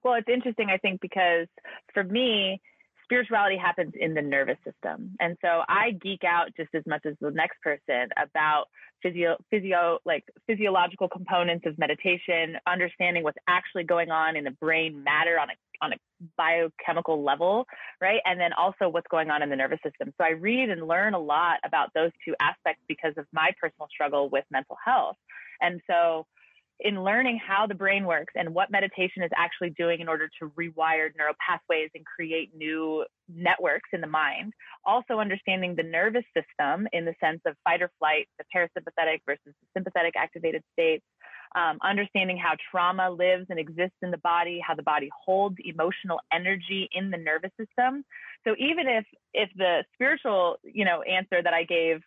well, it's interesting, I think, because for me, spirituality happens in the nervous system. And so I geek out just as much as the next person about physiological components of meditation, understanding what's actually going on in the brain matter on a biochemical level, right? And then also what's going on in the nervous system. So I read and learn a lot about those two aspects because of my personal struggle with mental health. And so in learning how the brain works and what meditation is actually doing in order to rewire neural pathways and create new networks in the mind. Also understanding the nervous system in the sense of fight or flight, the parasympathetic versus the sympathetic activated states, understanding how trauma lives and exists in the body, how the body holds emotional energy in the nervous system. So even if the spiritual, answer that I gave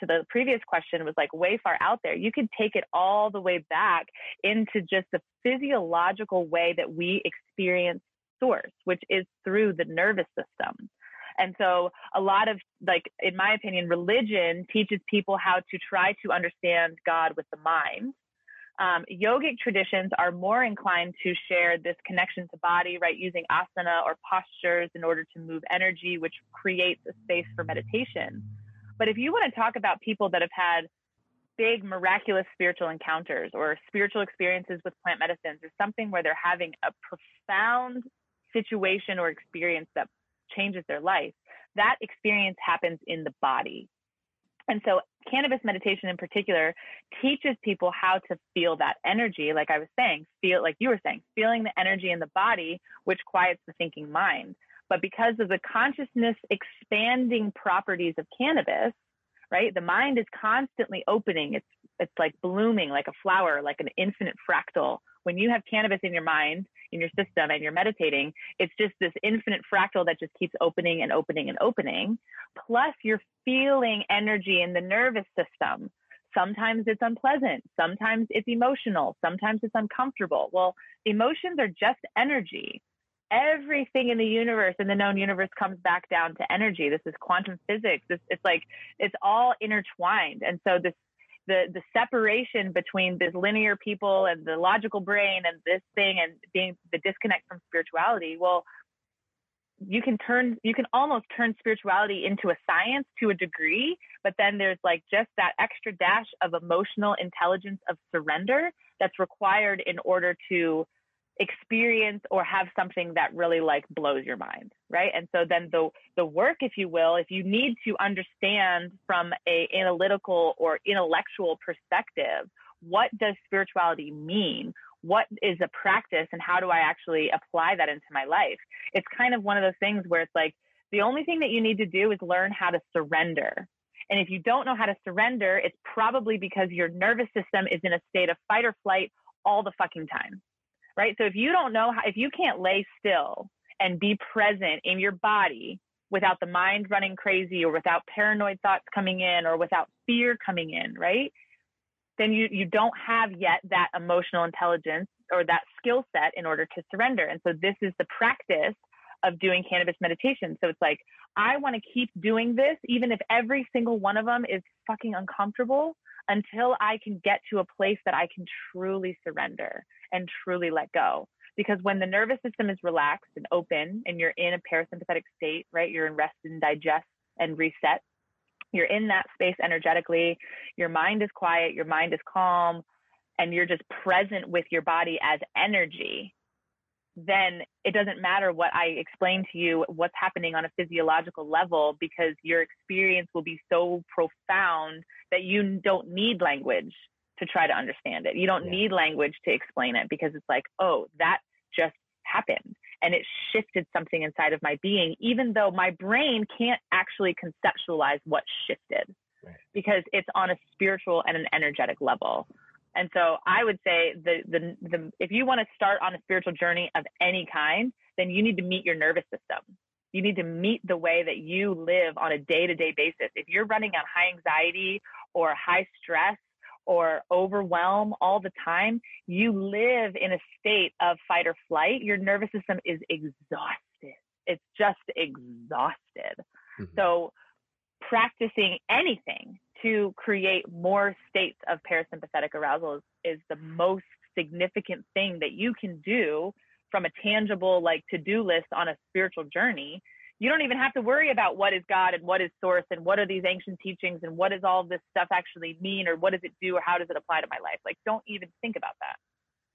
to the previous question was like way far out there, you could take it all the way back into just the physiological way that we experience source, which is through the nervous system. And so a lot of, in my opinion, religion teaches people how to try to understand God with the mind. Yogic traditions are more inclined to share this connection to body, right, using asana or postures in order to move energy, which creates a space for meditation. But if you want to talk about people that have had big miraculous spiritual encounters or spiritual experiences with plant medicines or something where they're having a profound situation or experience that changes their life, that experience happens in the body. And so cannabis meditation in particular teaches people how to feel that energy. Like I was saying, feeling the energy in the body, which quiets the thinking mind. But because of the consciousness expanding properties of cannabis, right? The mind is constantly opening. It's like blooming, like a flower, like an infinite fractal. When you have cannabis in your mind, in your system, and you're meditating, it's just this infinite fractal that just keeps opening and opening and opening. Plus, you're feeling energy in the nervous system. Sometimes it's unpleasant. Sometimes it's emotional. Sometimes it's uncomfortable. Well, emotions are just energy. Everything in the universe, in the known universe, comes back down to energy. This is quantum physics. It's all intertwined. And so the separation between this linear people and the logical brain and this thing and being the disconnect from spirituality. Well, you can almost turn spirituality into a science to a degree, but then there's just that extra dash of emotional intelligence of surrender that's required in order to experience or have something that really blows your mind, right? And so then the work, if you will, if you need to understand from a analytical or intellectual perspective, what does spirituality mean? What is a practice and how do I actually apply that into my life? It's kind of one of those things where it's the only thing that you need to do is learn how to surrender. And if you don't know how to surrender, it's probably because your nervous system is in a state of fight or flight all the fucking time. Right. So if you don't know how, if you can't lay still and be present in your body without the mind running crazy or without paranoid thoughts coming in or without fear coming in, right, then you don't have yet that emotional intelligence or that skill set in order to surrender. And so this is the practice of doing cannabis meditation. So it's I want to keep doing this, even if every single one of them is fucking uncomfortable, until I can get to a place that I can truly surrender and truly let go. Because when the nervous system is relaxed and open and you're in a parasympathetic state, right, you're in rest and digest and reset, you're in that space energetically, your mind is quiet, your mind is calm, and you're just present with your body as energy, then it doesn't matter what I explain to you, what's happening on a physiological level, because your experience will be so profound that you don't need language to try to understand it. You don't need language to explain it, because it's oh, that just happened. And it shifted something inside of my being, even though my brain can't actually conceptualize what shifted, right, because it's on a spiritual and an energetic level. And so I would say the if you want to start on a spiritual journey of any kind, then you need to meet your nervous system. You need to meet the way that you live on a day-to-day basis. If you're running on high anxiety or high stress or overwhelm all the time, you live in a state of fight or flight. Your nervous system is exhausted. It's just exhausted. Mm-hmm. So practicing anything to create more states of parasympathetic arousal is the most significant thing that you can do from a tangible to-do list on a spiritual journey. You don't even have to worry about what is God and what is source and what are these ancient teachings and what does all this stuff actually mean or what does it do or how does it apply to my life? Don't even think about that.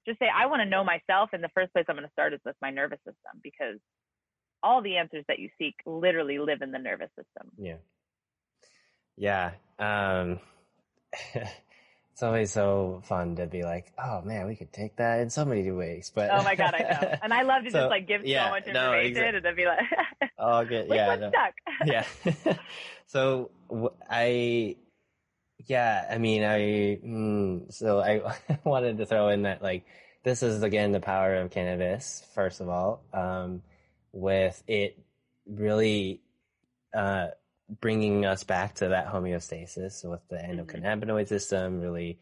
Just say, I want to know myself, and the first place I'm going to start is with my nervous system, because all the answers that you seek literally live in the nervous system. Yeah. It's always so fun to be like, oh man, we could take that in so many ways. But oh my God, I know. And I love to just like give so much information and then be like, oh, good. Yeah. So I wanted to throw in that, like, this is again, the power of cannabis, first of all, with it really, bringing us back to that homeostasis with the endocannabinoid system, really,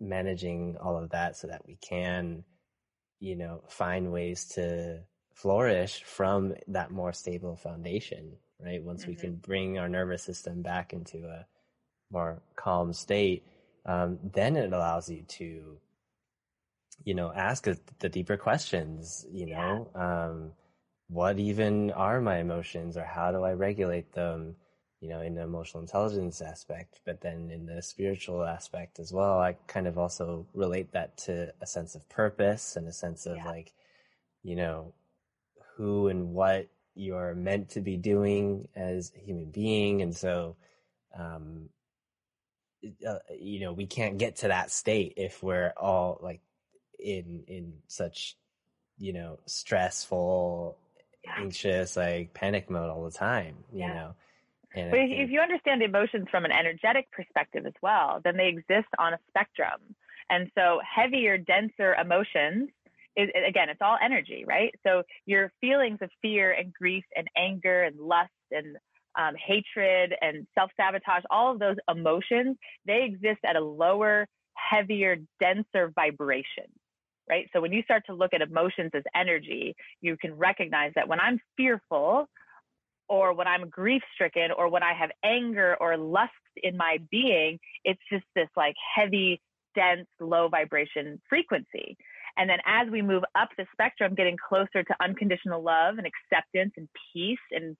managing all of that so that we can, find ways to flourish from that more stable foundation, right? Once we can bring our nervous system back into a more calm state, then it allows you to, ask the deeper questions, what even are my emotions, or how do I regulate them, in the emotional intelligence aspect, but then in the spiritual aspect as well. I kind of also relate that to a sense of purpose and a sense of like, who and what you're meant to be doing as a human being. And so, we can't get to that state if we're all like in such, stressful, anxious, like panic mode all the time, you know. And but if you understand emotions from an energetic perspective as well, then they exist on a spectrum. And so heavier, denser emotions is, again, it's all energy, right? So your feelings of fear and grief and anger and lust and hatred and self-sabotage, all of those emotions, they exist at a lower, heavier, denser vibration. Right? So when you start to look at emotions as energy, you can recognize that when I'm fearful or when I'm grief-stricken or when I have anger or lust in my being, it's just this like heavy, dense, low vibration frequency. And then as we move up the spectrum, getting closer to unconditional love and acceptance and peace and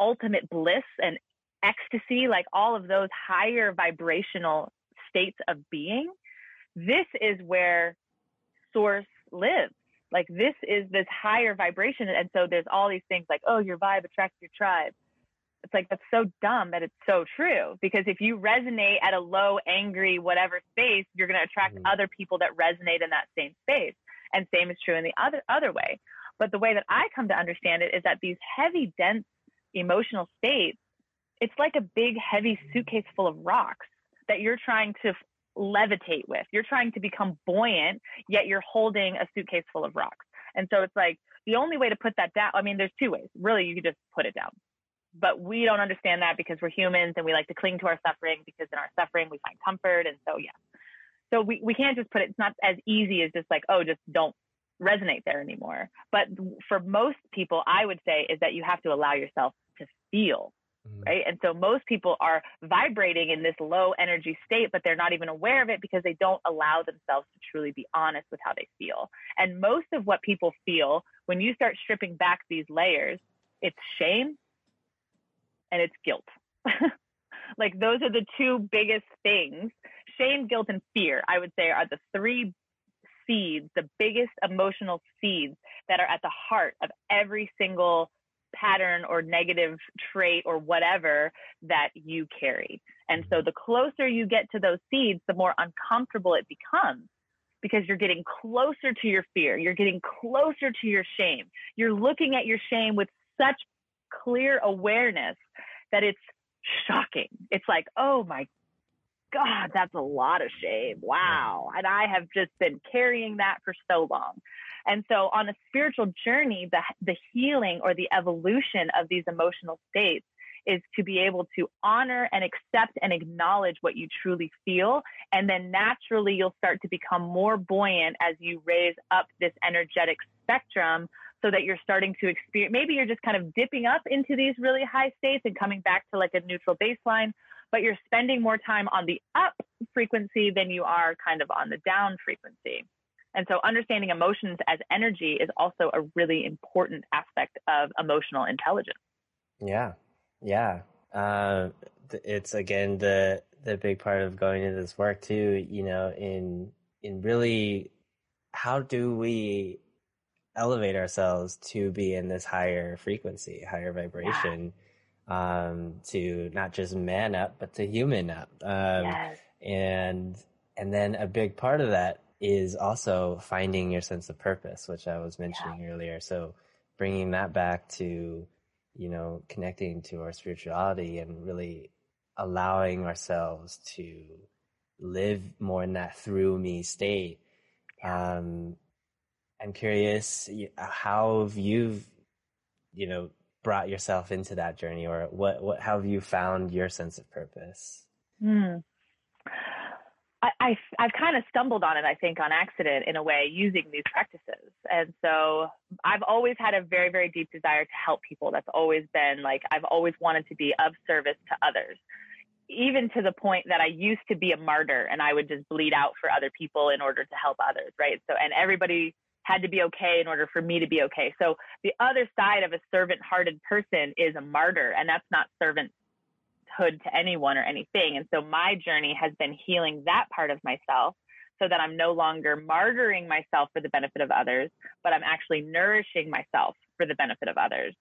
ultimate bliss and ecstasy, like all of those higher vibrational states of being, this is where source lives. Like this is this higher vibration. And so there's all these things like, oh, your vibe attracts your tribe. It's like, that's so dumb that it's so true, because if you resonate at a low, angry, whatever space, you're going to attract other people that resonate in that same space. And same is true in the other way. But the way that I come to understand it is that these heavy, dense emotional states, it's like a big, heavy suitcase full of rocks that you're trying to levitate with. You're trying to become buoyant, yet you're holding a suitcase full of rocks. And so it's like the only way to put that down. I mean, there's two ways. Really, you could just put it down. But we don't understand that because we're humans and we like to cling to our suffering, because in our suffering we find comfort. And so, So we can't just put it. It's not as easy as just like, oh, just don't resonate there anymore. But for most people, I would say is that you have to allow yourself to feel. Right. And so most people are vibrating in this low energy state, but they're not even aware of it because they don't allow themselves to truly be honest with how they feel. And most of what people feel when you start stripping back these layers, it's shame and it's guilt. Like those are the two biggest things. Shame, guilt, and fear, I would say, are the three seeds, the biggest emotional seeds that are at the heart of every single pattern or negative trait or whatever that you carry. And so the closer you get to those seeds, the more uncomfortable it becomes, because you're getting closer to your fear. You're getting closer to your shame. You're looking at your shame with such clear awareness that it's shocking. It's like, oh my God, that's a lot of shame. Wow. And I have just been carrying that for so long. And so on a spiritual journey, the healing or the evolution of these emotional states is to be able to honor and accept and acknowledge what you truly feel. And then naturally you'll start to become more buoyant as you raise up this energetic spectrum, so that you're starting to experience, maybe you're just kind of dipping up into these really high states and coming back to like a neutral baseline, but you're spending more time on the up frequency than you are kind of on the down frequency. And so understanding emotions as energy is also a really important aspect of emotional intelligence. Yeah. Yeah. It's again, the big part of going into this work too, in really, how do we elevate ourselves to be in this higher frequency, higher vibration, to not just man up, but to human up. And then a big part of that is also finding your sense of purpose, which I was mentioning earlier. So bringing that back to, you know, connecting to our spirituality and really allowing ourselves to live more in that through me state. I'm curious how you've, you know, brought yourself into that journey, or what how have you found your sense of purpose? I've kind of stumbled on it, I think, on accident in a way, using these practices. And so I've always had a very, very deep desire to help people. That's always been like, I've always wanted to be of service to others, even to the point that I used to be a martyr and I would just bleed out for other people in order to help others. Right. So, and everybody had to be okay in order for me to be okay. So the other side of a servant-hearted person is a martyr, and that's not servant to anyone or anything. And so my journey has been healing that part of myself so that I'm no longer martyring myself for the benefit of others, but I'm actually nourishing myself for the benefit of others.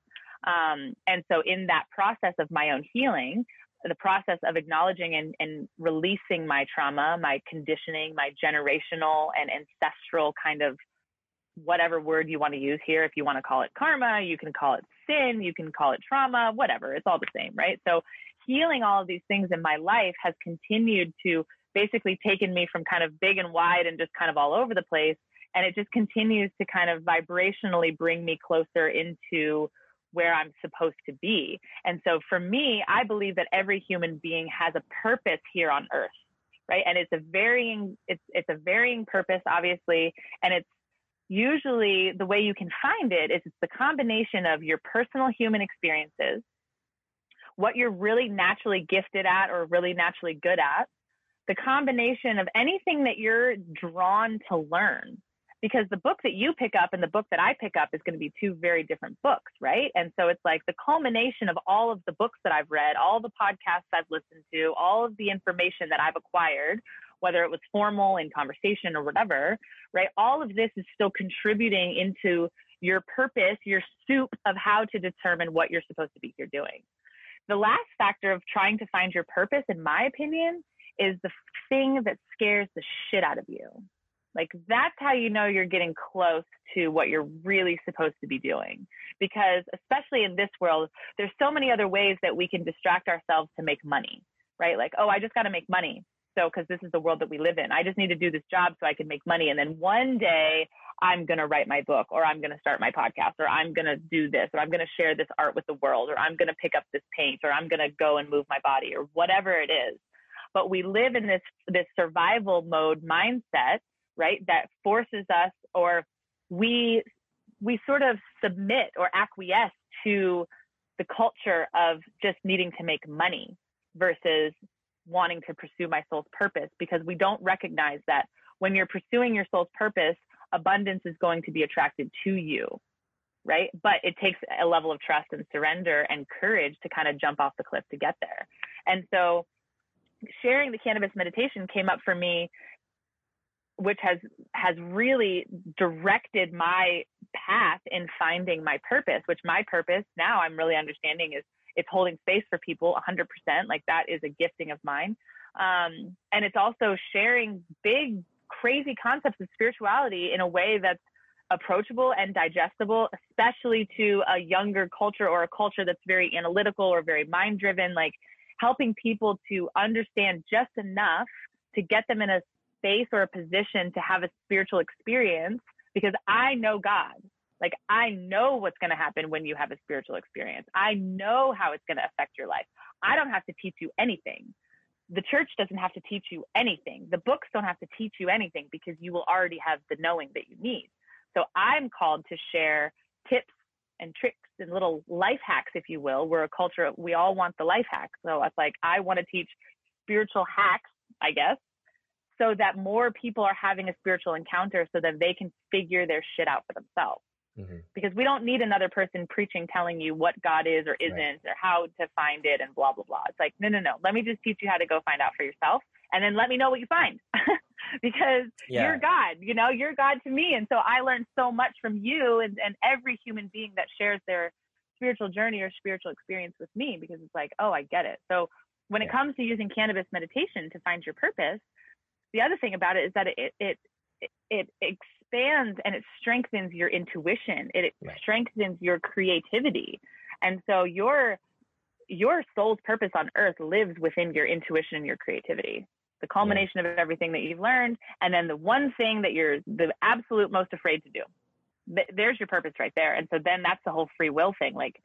And so in that process of my own healing, the process of acknowledging and releasing my trauma, my conditioning, my generational and ancestral kind of whatever word you want to use here, if you want to call it karma, you can call it sin, you can call it trauma, whatever, it's all the same, right? So healing all of these things in my life has continued to basically taken me from kind of big and wide and just kind of all over the place. And it just continues to kind of vibrationally bring me closer into where I'm supposed to be. And so for me, I believe that every human being has a purpose here on earth, right? And it's a varying purpose, obviously. And it's usually the way you can find it is it's the combination of your personal human experiences, what you're really naturally gifted at or really naturally good at, the combination of anything that you're drawn to learn, because the book that you pick up and the book that I pick up is going to be two very different books, right? And so it's like the culmination of all of the books that I've read, all the podcasts I've listened to, all of the information that I've acquired, whether it was formal in conversation or whatever, right? All of this is still contributing into your purpose, your soup of how to determine what you're supposed to be here doing. The last factor of trying to find your purpose, in my opinion, is the thing that scares the shit out of you. Like, that's how you know you're getting close to what you're really supposed to be doing. Because especially in this world, there's so many other ways that we can distract ourselves to make money, right? Like, oh, I just got to make money. So, because this is the world that we live in. I just need to do this job so I can make money. And then one day I'm going to write my book, or I'm going to start my podcast, or I'm going to do this, or I'm going to share this art with the world, or I'm going to pick up this paint, or I'm going to go and move my body, or whatever it is. But we live in this survival mode mindset, right? That forces us, or we sort of submit or acquiesce to the culture of just needing to make money versus wanting to pursue my soul's purpose, because we don't recognize that when you're pursuing your soul's purpose, abundance is going to be attracted to you, right? But it takes a level of trust and surrender and courage to kind of jump off the cliff to get there. And so sharing the cannabis meditation came up for me, which has really directed my path in finding my purpose, which my purpose now I'm really understanding is it's holding space for people 100%. Like, that is a gifting of mine. And it's also sharing big, crazy concepts of spirituality in a way that's approachable and digestible, especially to a younger culture, or a culture that's very analytical or very mind driven, like helping people to understand just enough to get them in a space or a position to have a spiritual experience. Because I know God. Like, I know what's going to happen when you have a spiritual experience. I know how it's going to affect your life. I don't have to teach you anything. The church doesn't have to teach you anything. The books don't have to teach you anything, because you will already have the knowing that you need. So I'm called to share tips and tricks and little life hacks, if you will. We're a culture, we all want the life hacks. So it's like, I want to teach spiritual hacks, I guess, so that more people are having a spiritual encounter so that they can figure their shit out for themselves. Mm-hmm. Because we don't need another person preaching, telling you what God is or isn't, right, or how to find it and blah, blah, blah. It's like, no. Let me just teach you how to go find out for yourself. And then let me know what you find because you're God, you know, you're God to me. And so I learned so much from you and every human being that shares their spiritual journey or spiritual experience with me, because it's like, oh, I get it. So when it comes to using cannabis meditation to find your purpose, the other thing about it is that it expands and it strengthens your intuition. It strengthens your creativity. And so your soul's purpose on earth lives within your intuition and your creativity. The culmination of everything that you've learned, and then the one thing that you're the absolute most afraid to do. There's your purpose right there. And so then that's the whole free will thing. Like,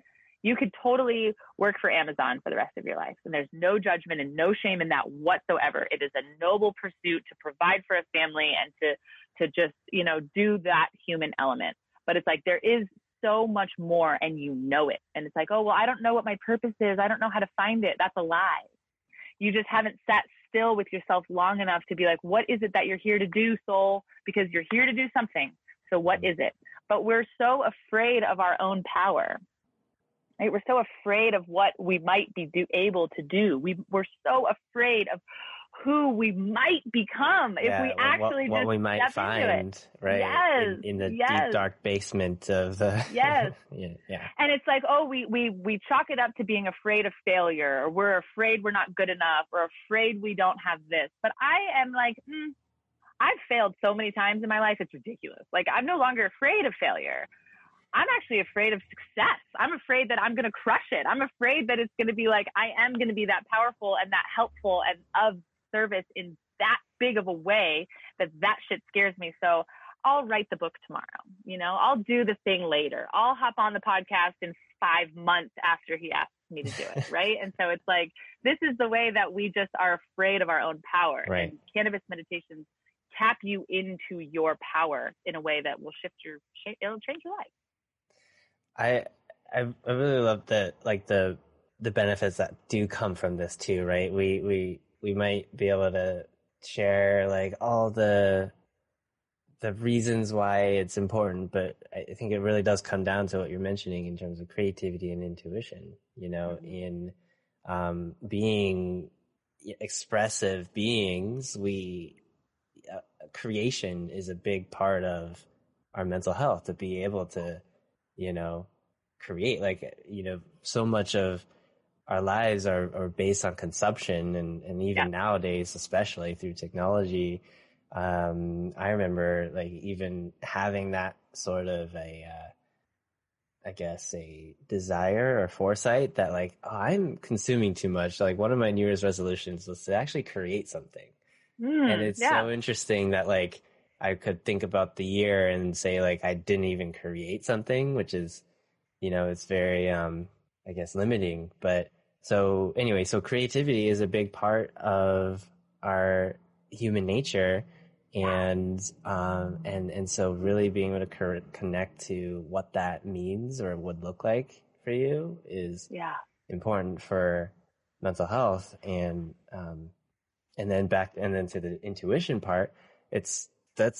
you could totally work for Amazon for the rest of your life. And there's no judgment and no shame in that whatsoever. It is a noble pursuit to provide for a family and to just, you know, do that human element. But it's like, there is so much more, and you know it. And it's like, oh, well, I don't know what my purpose is. I don't know how to find it. That's a lie. You just haven't sat still with yourself long enough to be like, what is it that you're here to do, soul? Because you're here to do something. So what is it? But we're so afraid of our own power, right? We're so afraid of what we might be able to do. We're so afraid of who we might become if we actually what we might find, right? Yes, in the deep dark basement of the And it's like, oh, we chalk it up to being afraid of failure, or we're afraid we're not good enough, or afraid we don't have this. But I am like, I've failed so many times in my life, it's ridiculous. Like, I'm no longer afraid of failure. I'm actually afraid of success. I'm afraid that I'm going to crush it. I'm afraid that it's going to be like, I am going to be that powerful and that helpful and of service in that big of a way that shit scares me. So I'll write the book tomorrow. You know, I'll do the thing later. I'll hop on the podcast in 5 months after he asks me to do it. Right. And so it's like, this is the way that we just are afraid of our own power. Right. And cannabis meditations tap you into your power in a way that will it'll change your life. I really love that, like the benefits that do come from this too, right? We might be able to share like all the reasons why it's important, but I think it really does come down to what you're mentioning in terms of creativity and intuition, you know, in being expressive beings, creation is a big part of our mental health, to be able to, you know, create. Like, you know, so much of our lives are based on consumption, and even nowadays, especially through technology. I remember like even having that sort of a desire or foresight that like, oh, I'm consuming too much. Like, one of my New Year's resolutions was to actually create something. And it's so interesting that like I could think about the year and say like, I didn't even create something, which is, you know, it's very, limiting, but so creativity is a big part of our human nature, and so really being able to connect to what that means or would look like for you is important for mental health, and then to the intuition part, that's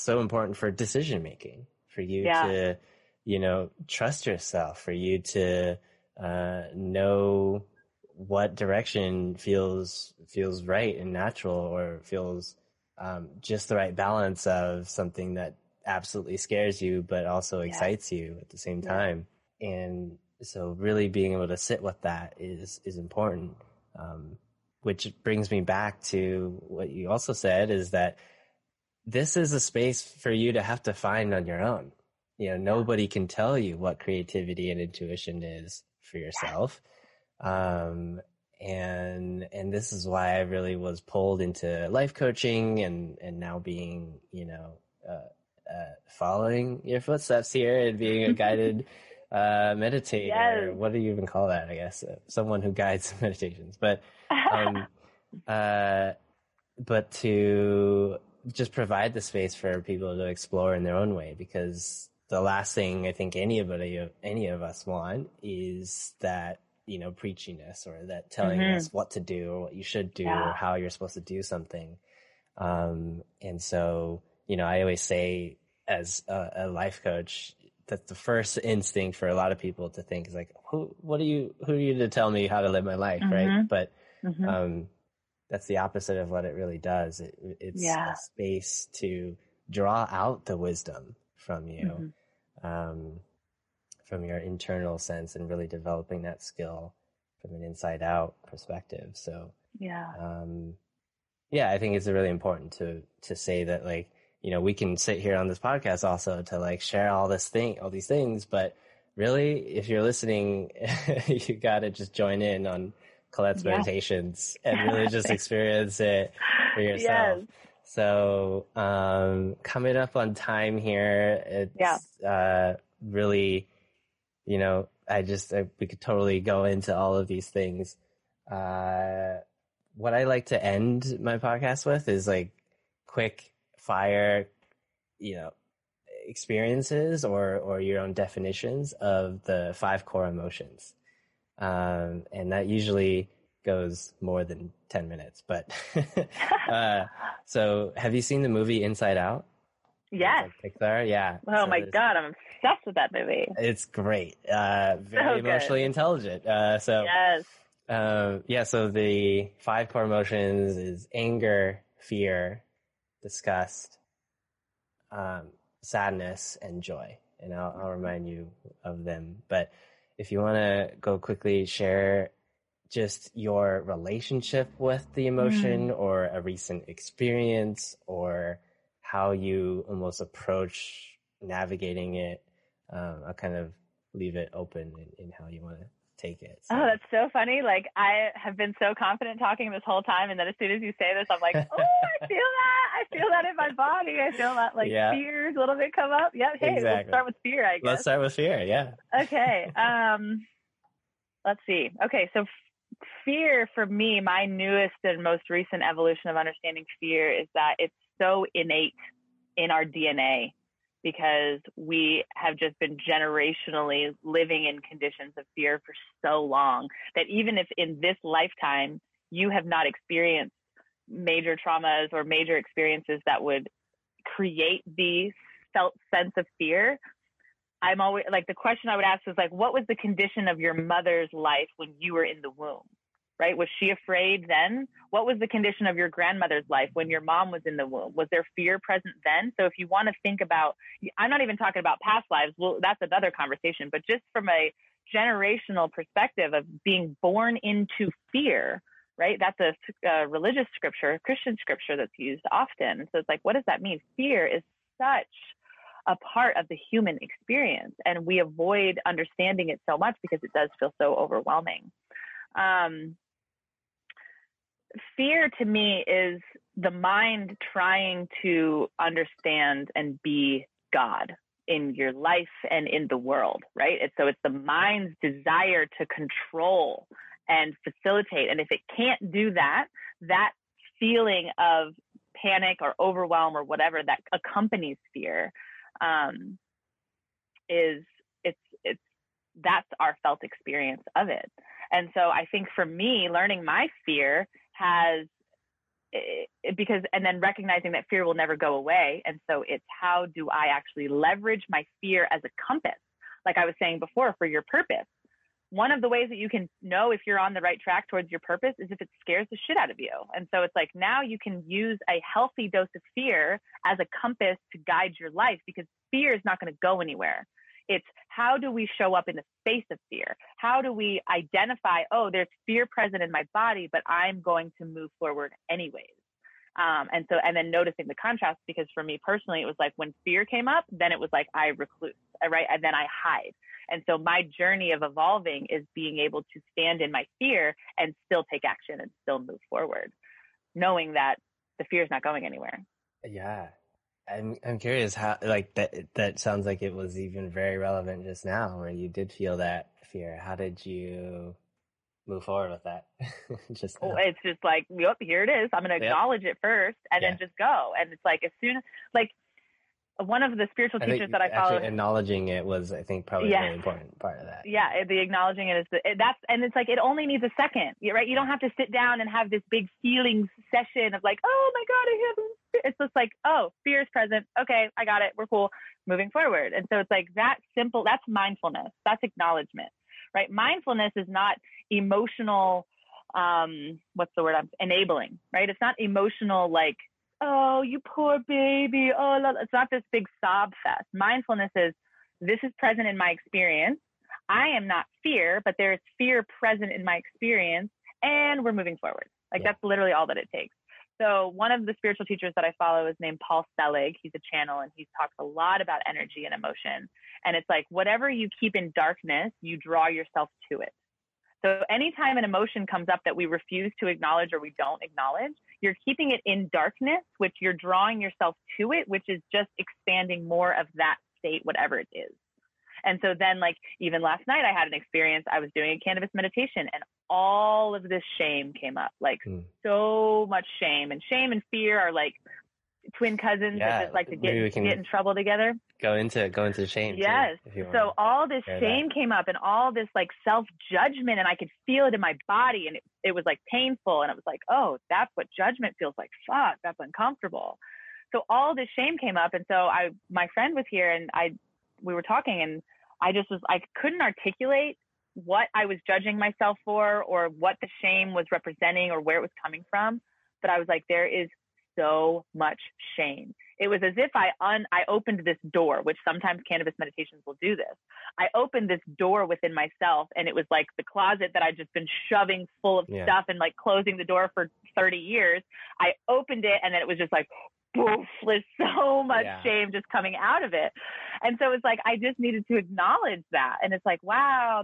so important for decision making, for you to, you know, trust yourself, for you to know what direction feels right and natural, or feels just the right balance of something that absolutely scares you but also excites you at the same time. And so really being able to sit with that is important, which brings me back to what you also said, is that this is a space for you to have to find on your own. You know, nobody can tell you what creativity and intuition is for yourself. And this is why I really was pulled into life coaching, and now being, you know, following your footsteps here and being a guided meditator. What do you even call that? I guess someone who guides meditations, but to just provide the space for people to explore in their own way, because the last thing I think any of us want is that, you know, preachiness, or that telling us what to do or what you should do or how you're supposed to do something. And so, you know, I always say as a life coach that the first instinct for a lot of people to think is like, who are you to tell me how to live my life? Right. But, that's the opposite of what it really does. It's a space to draw out the wisdom from you, from your internal sense, and really developing that skill from an inside out perspective. So Yeah. Yeah, I think it's really important to say that, like, you know, we can sit here on this podcast also to like share all these things, but really, if you're listening, you got to just join in on Colette's meditations and really just experience it for yourself. Yes. So, coming up on time here, it's really, you know, we could totally go into all of these things. What I like to end my podcast with is like quick fire, you know, experiences or your own definitions of the 5 core emotions. And that usually goes more than 10 minutes, but, so have you seen the movie Inside Out? Yes. Pixar? Yeah. Oh, so my God, I'm obsessed with that movie. It's great. Very emotionally intelligent. So the 5 core emotions is anger, fear, disgust, sadness, and joy. And I'll remind you of them. But if you want to go quickly share just your relationship with the emotion or a recent experience or how you almost approach navigating it, I'll kind of leave it open in how you want to take it. So. Oh, that's so funny. Like, I have been so confident talking this whole time, and then as soon as you say this, I'm like, oh, I feel that. I feel that in my body. I feel that, like, fears a little bit come up. Yeah, hey, exactly. Let's start with fear, I guess. Let's start with fear, yeah. Okay. Let's see. Okay, so fear for me, my newest and most recent evolution of understanding fear is that it's so innate in our DNA because we have just been generationally living in conditions of fear for so long that even if in this lifetime you have not experienced major traumas or major experiences that would create the felt sense of fear, I'm always like, the question I would ask is like, what was the condition of your mother's life when you were in the womb, right? Was she afraid then? What was the condition of your grandmother's life when your mom was in the womb? Was there fear present then? So if you want to think about, I'm not even talking about past lives. Well, that's another conversation, but just from a generational perspective of being born into fear, right? That's a religious scripture, Christian scripture that's used often. So it's like, what does that mean? Fear is such a part of the human experience, and we avoid understanding it so much because it does feel so overwhelming. Fear to me is the mind trying to understand and be God in your life and in the world, right? And so it's the mind's desire to control and facilitate. And if it can't do that, that feeling of panic or overwhelm or whatever that accompanies fear, that's our felt experience of it. And so I think for me, learning my fear and then recognizing that fear will never go away. And so it's, how do I actually leverage my fear as a compass? Like I was saying before, for your purpose. One of the ways that you can know if you're on the right track towards your purpose is if it scares the shit out of you. And so it's like, now you can use a healthy dose of fear as a compass to guide your life, because fear is not going to go anywhere. It's, how do we show up in the face of fear? How do we identify, oh, there's fear present in my body, but I'm going to move forward anyways. And then noticing the contrast, because for me personally, it was like when fear came up, then it was like I recluse, right? And then I hide. And so my journey of evolving is being able to stand in my fear and still take action and still move forward, knowing that the fear is not going anywhere. Yeah. I'm curious how, like, that sounds like it was even very relevant just now where you did feel that fear. How did you move forward with that? It's just like, yep, here it is. I'm going to acknowledge it first and then just go. And it's like, as soon as, like, one of the spiritual teachers that I follow, actually acknowledging it was, I think, probably a really important part of that. Yeah, the acknowledging it is and it's like, it only needs a second, right? You don't have to sit down and have this big feeling session of like, oh my God, it's just like, oh, fear is present. Okay, I got it. We're cool. Moving forward. And so it's like that simple. That's mindfulness. That's acknowledgement, right? Mindfulness is not emotional. What's the word? I'm enabling, right? It's not emotional, like, oh, you poor baby. Oh, la, la. It's not this big sob fest. Mindfulness is, this is present in my experience. I am not fear, but there is fear present in my experience. and we're moving forward. Like that's literally all that it takes. So one of the spiritual teachers that I follow is named Paul Selig. He's a channel and he talks a lot about energy and emotion. And it's like, whatever you keep in darkness, you draw yourself to it. So anytime an emotion comes up that we refuse to acknowledge or we don't acknowledge, you're keeping it in darkness, which you're drawing yourself to it, which is just expanding more of that state, whatever it is. And so then like, even last night I had an experience, I was doing a cannabis meditation and all of this shame came up, like so much shame and fear are like twin cousins that just like to get in trouble together. Go into shame. Yes. Too, so all this shame came up and all this like self-judgment, and I could feel it in my body, and it was like painful. And it was like, oh, that's what judgment feels like. Fuck, that's uncomfortable. So all this shame came up. And so my friend was here and we were talking, and I couldn't articulate what I was judging myself for or what the shame was representing or where it was coming from. But I was like, there is so much shame. It was as if I opened this door, which sometimes cannabis meditations will do this. I opened this door within myself, and it was like the closet that I'd just been shoving full of stuff and like closing the door for 30 years. I opened it, and then it was just like, poof, there's so much shame just coming out of it. And so it's like, I just needed to acknowledge that. And it's like, wow,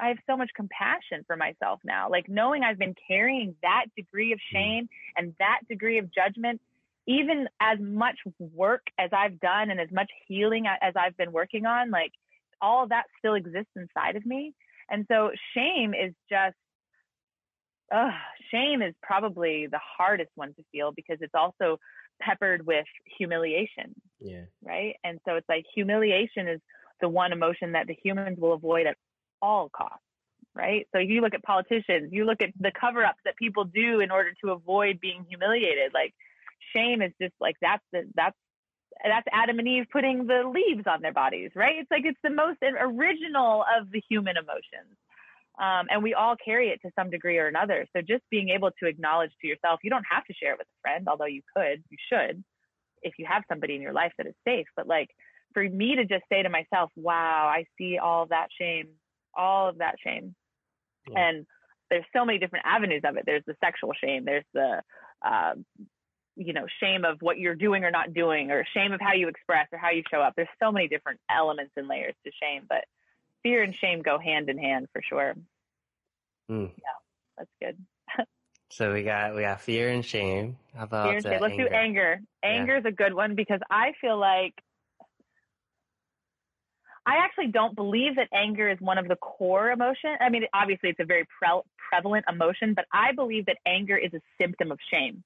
I have so much compassion for myself now. Like knowing I've been carrying that degree of shame and that degree of judgment, even as much work as I've done and as much healing as I've been working on, like all that still exists inside of me. And so shame is just, shame is probably the hardest one to feel because it's also peppered with humiliation. Yeah. Right. And so it's like humiliation is the one emotion that the humans will avoid at all costs. Right. So if you look at politicians, you look at the cover-ups that people do in order to avoid being humiliated. Like shame is just like, that's Adam and Eve putting the leaves on their bodies. Right. It's like, it's the most original of the human emotions. And we all carry it to some degree or another. So just being able to acknowledge to yourself, you don't have to share it with a friend, although you should, if you have somebody in your life that is safe. But like for me to just say to myself, wow, I see all of that shame. Yeah. And there's so many different avenues of it. There's the sexual shame. There's the, shame of what you're doing or not doing, or shame of how you express or how you show up. There's so many different elements and layers to shame, but fear and shame go hand in hand for sure. Yeah, that's good. So we got fear and shame. How about fear and shame? Let's do anger. Anger is a good one because I feel like I actually don't believe that anger is one of the core emotions. I mean, obviously it's a very prevalent emotion, but I believe that anger is a symptom of shame.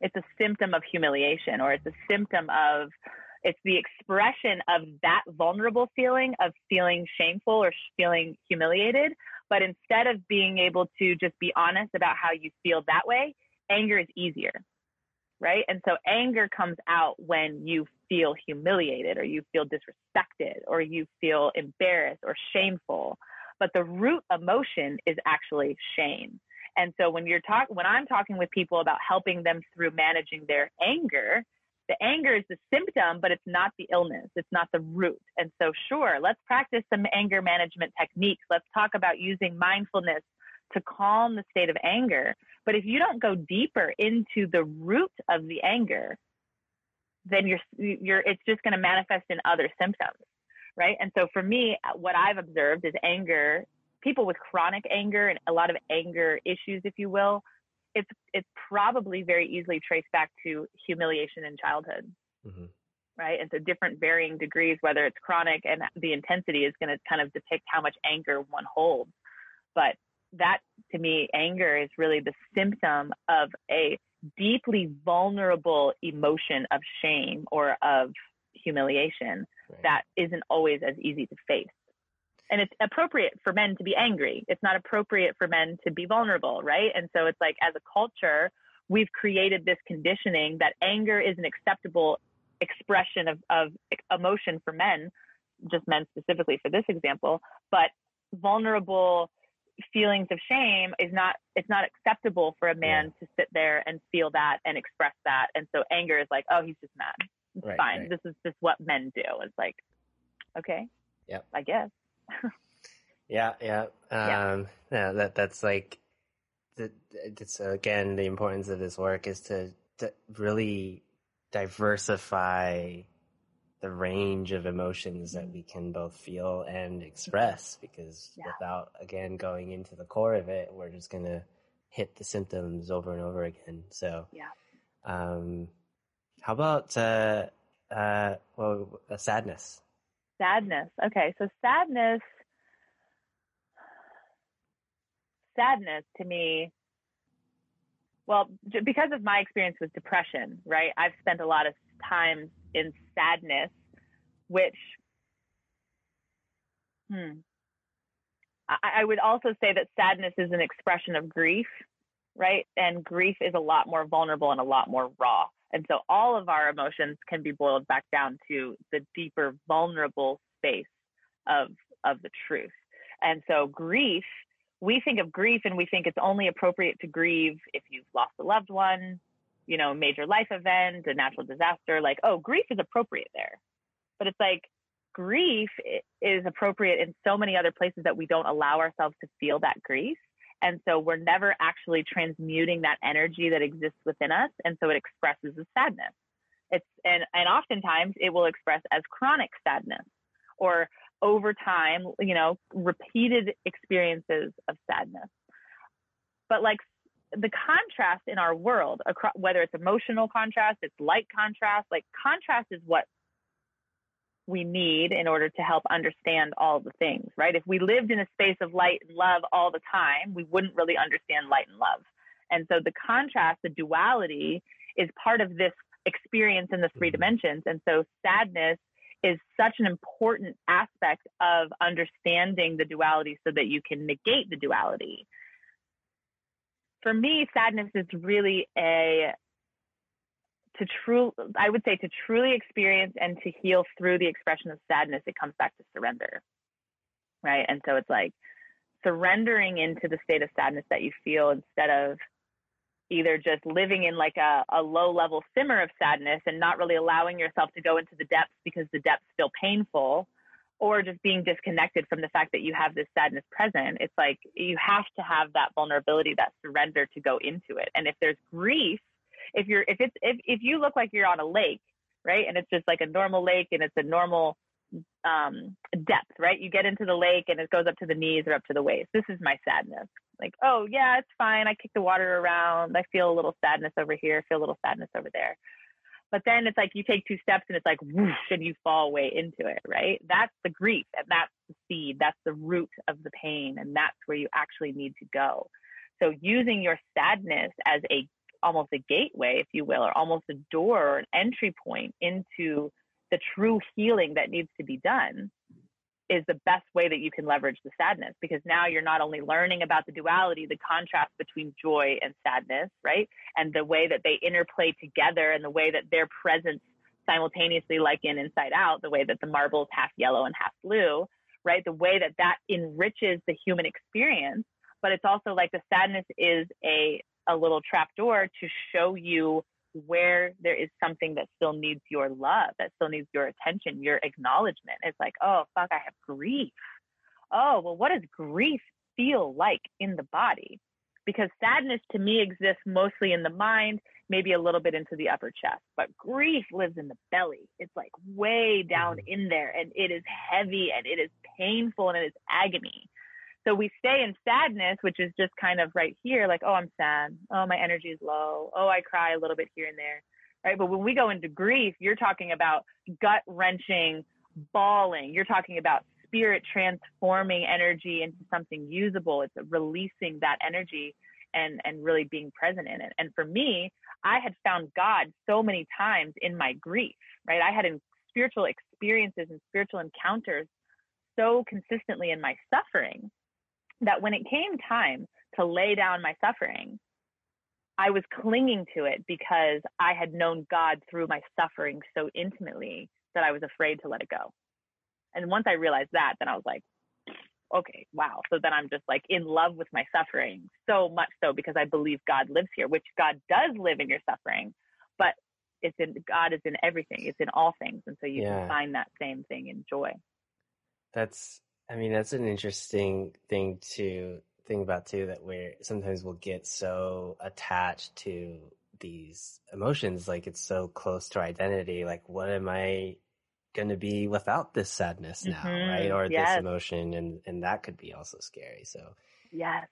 It's a symptom of humiliation, or it's a symptom of it's the expression of that vulnerable feeling of feeling shameful or feeling humiliated. But instead of being able to just be honest about how you feel that way, anger is easier, right? And so anger comes out when you feel humiliated or you feel disrespected or you feel embarrassed or shameful. But the root emotion is actually shame. And so when I'm talking with people about helping them through managing their anger, the anger is the symptom, but it's not the illness. It's not the root. And so sure, let's practice some anger management techniques. Let's talk about using mindfulness to calm the state of anger. But if you don't go deeper into the root of the anger, then it's just going to manifest in other symptoms, right? And so for me, what I've observed is anger, people with chronic anger and a lot of anger issues, if you will, it's probably very easily traced back to humiliation in childhood, right? And so different varying degrees, whether it's chronic and the intensity is going to kind of depict how much anger one holds. But that, to me, anger is really the symptom of a deeply vulnerable emotion of shame or of humiliation that isn't always as easy to face. And it's appropriate for men to be angry. It's not appropriate for men to be vulnerable, right? And so it's like, as a culture, we've created this conditioning that anger is an acceptable expression of emotion for men, just men specifically for this example, but vulnerable feelings of shame it's not acceptable for a man to sit there and feel that and express that. And so anger is like, oh, he's just mad. It's fine. This is just what men do. It's like, okay, I guess. Yeah. That's like, it's again, the importance of this work is to really diversify the range of emotions that we can both feel and express, because without, again, going into the core of it, we're just going to hit the symptoms over and over again. So, how about, sadness? Sadness. Okay. So sadness to me, well, because of my experience with depression, right? I've spent a lot of time in sadness, which I would also say that sadness is an expression of grief, right? And grief is a lot more vulnerable and a lot more raw. And so all of our emotions can be boiled back down to the deeper, vulnerable space of the truth. And so grief, we think of grief and we think it's only appropriate to grieve if you've lost a loved one, you know, major life event, a natural disaster, like, oh, grief is appropriate there. But it's like grief is appropriate in so many other places that we don't allow ourselves to feel that grief. And so we're never actually transmuting that energy that exists within us. And so it expresses as sadness. And oftentimes it will express as chronic sadness, or over time, you know, repeated experiences of sadness. But like the contrast in our world, whether it's emotional contrast, it's light contrast, like contrast is what we need in order to help understand all the things, right? If we lived in a space of light and love all the time, we wouldn't really understand light and love. And so the contrast, the duality, is part of this experience in the three dimensions. And so sadness is such an important aspect of understanding the duality so that you can negate the duality. For me, sadness is really to truly experience and to heal through the expression of sadness, it comes back to surrender, right? And so it's like surrendering into the state of sadness that you feel, instead of either just living in like a low-level simmer of sadness and not really allowing yourself to go into the depths because the depths feel painful, or just being disconnected from the fact that you have this sadness present. It's like you have to have that vulnerability, that surrender to go into it. And if there's grief, if you look like you're on a lake, right? And it's just like a normal lake and it's a normal depth, right? You get into the lake and it goes up to the knees or up to the waist. This is my sadness. Like, oh yeah, it's fine. I kick the water around. I feel a little sadness over here. I feel a little sadness over there. But then it's like you take two steps and it's like whoosh, and you fall way into it, right? That's the grief, and that's the seed. That's the root of the pain, and that's where you actually need to go. So using your sadness as almost a gateway, if you will, or almost a door or an entry point into the true healing that needs to be done, is the best way that you can leverage the sadness. Because now you're not only learning about the duality, the contrast between joy and sadness, right? And the way that they interplay together and the way that they're present simultaneously, like in Inside Out, the way that the marble is half yellow and half blue, right? The way that that enriches the human experience. But it's also like the sadness is a little trapdoor to show you where there is something that still needs your love, that still needs your attention, your acknowledgement. It's like, oh, fuck, I have grief. Oh, well, what does grief feel like in the body? Because sadness to me exists mostly in the mind, maybe a little bit into the upper chest, but grief lives in the belly. It's like way down in there, and it is heavy and it is painful and it is agony. So we stay in sadness, which is just kind of right here, like, oh, I'm sad. Oh, my energy is low. Oh, I cry a little bit here and there, right? But when we go into grief, you're talking about gut-wrenching, bawling. You're talking about spirit transforming energy into something usable. It's releasing that energy and really being present in it. And for me, I had found God so many times in my grief, right? I had spiritual experiences and spiritual encounters so consistently in my suffering, that when it came time to lay down my suffering, I was clinging to it because I had known God through my suffering so intimately that I was afraid to let it go. And once I realized that, then I was like, okay, wow. So then I'm just like in love with my suffering, so much so because I believe God lives here, which God does live in your suffering, but it's in God is in everything. It's in all things. And so you can find that same thing in joy. That's I mean, that's an interesting thing to think about too, that we're sometimes we'll get so attached to these emotions, like it's so close to identity. Like, what am I going to be without this sadness now, right? Or this emotion, and that could be also scary. So, yes.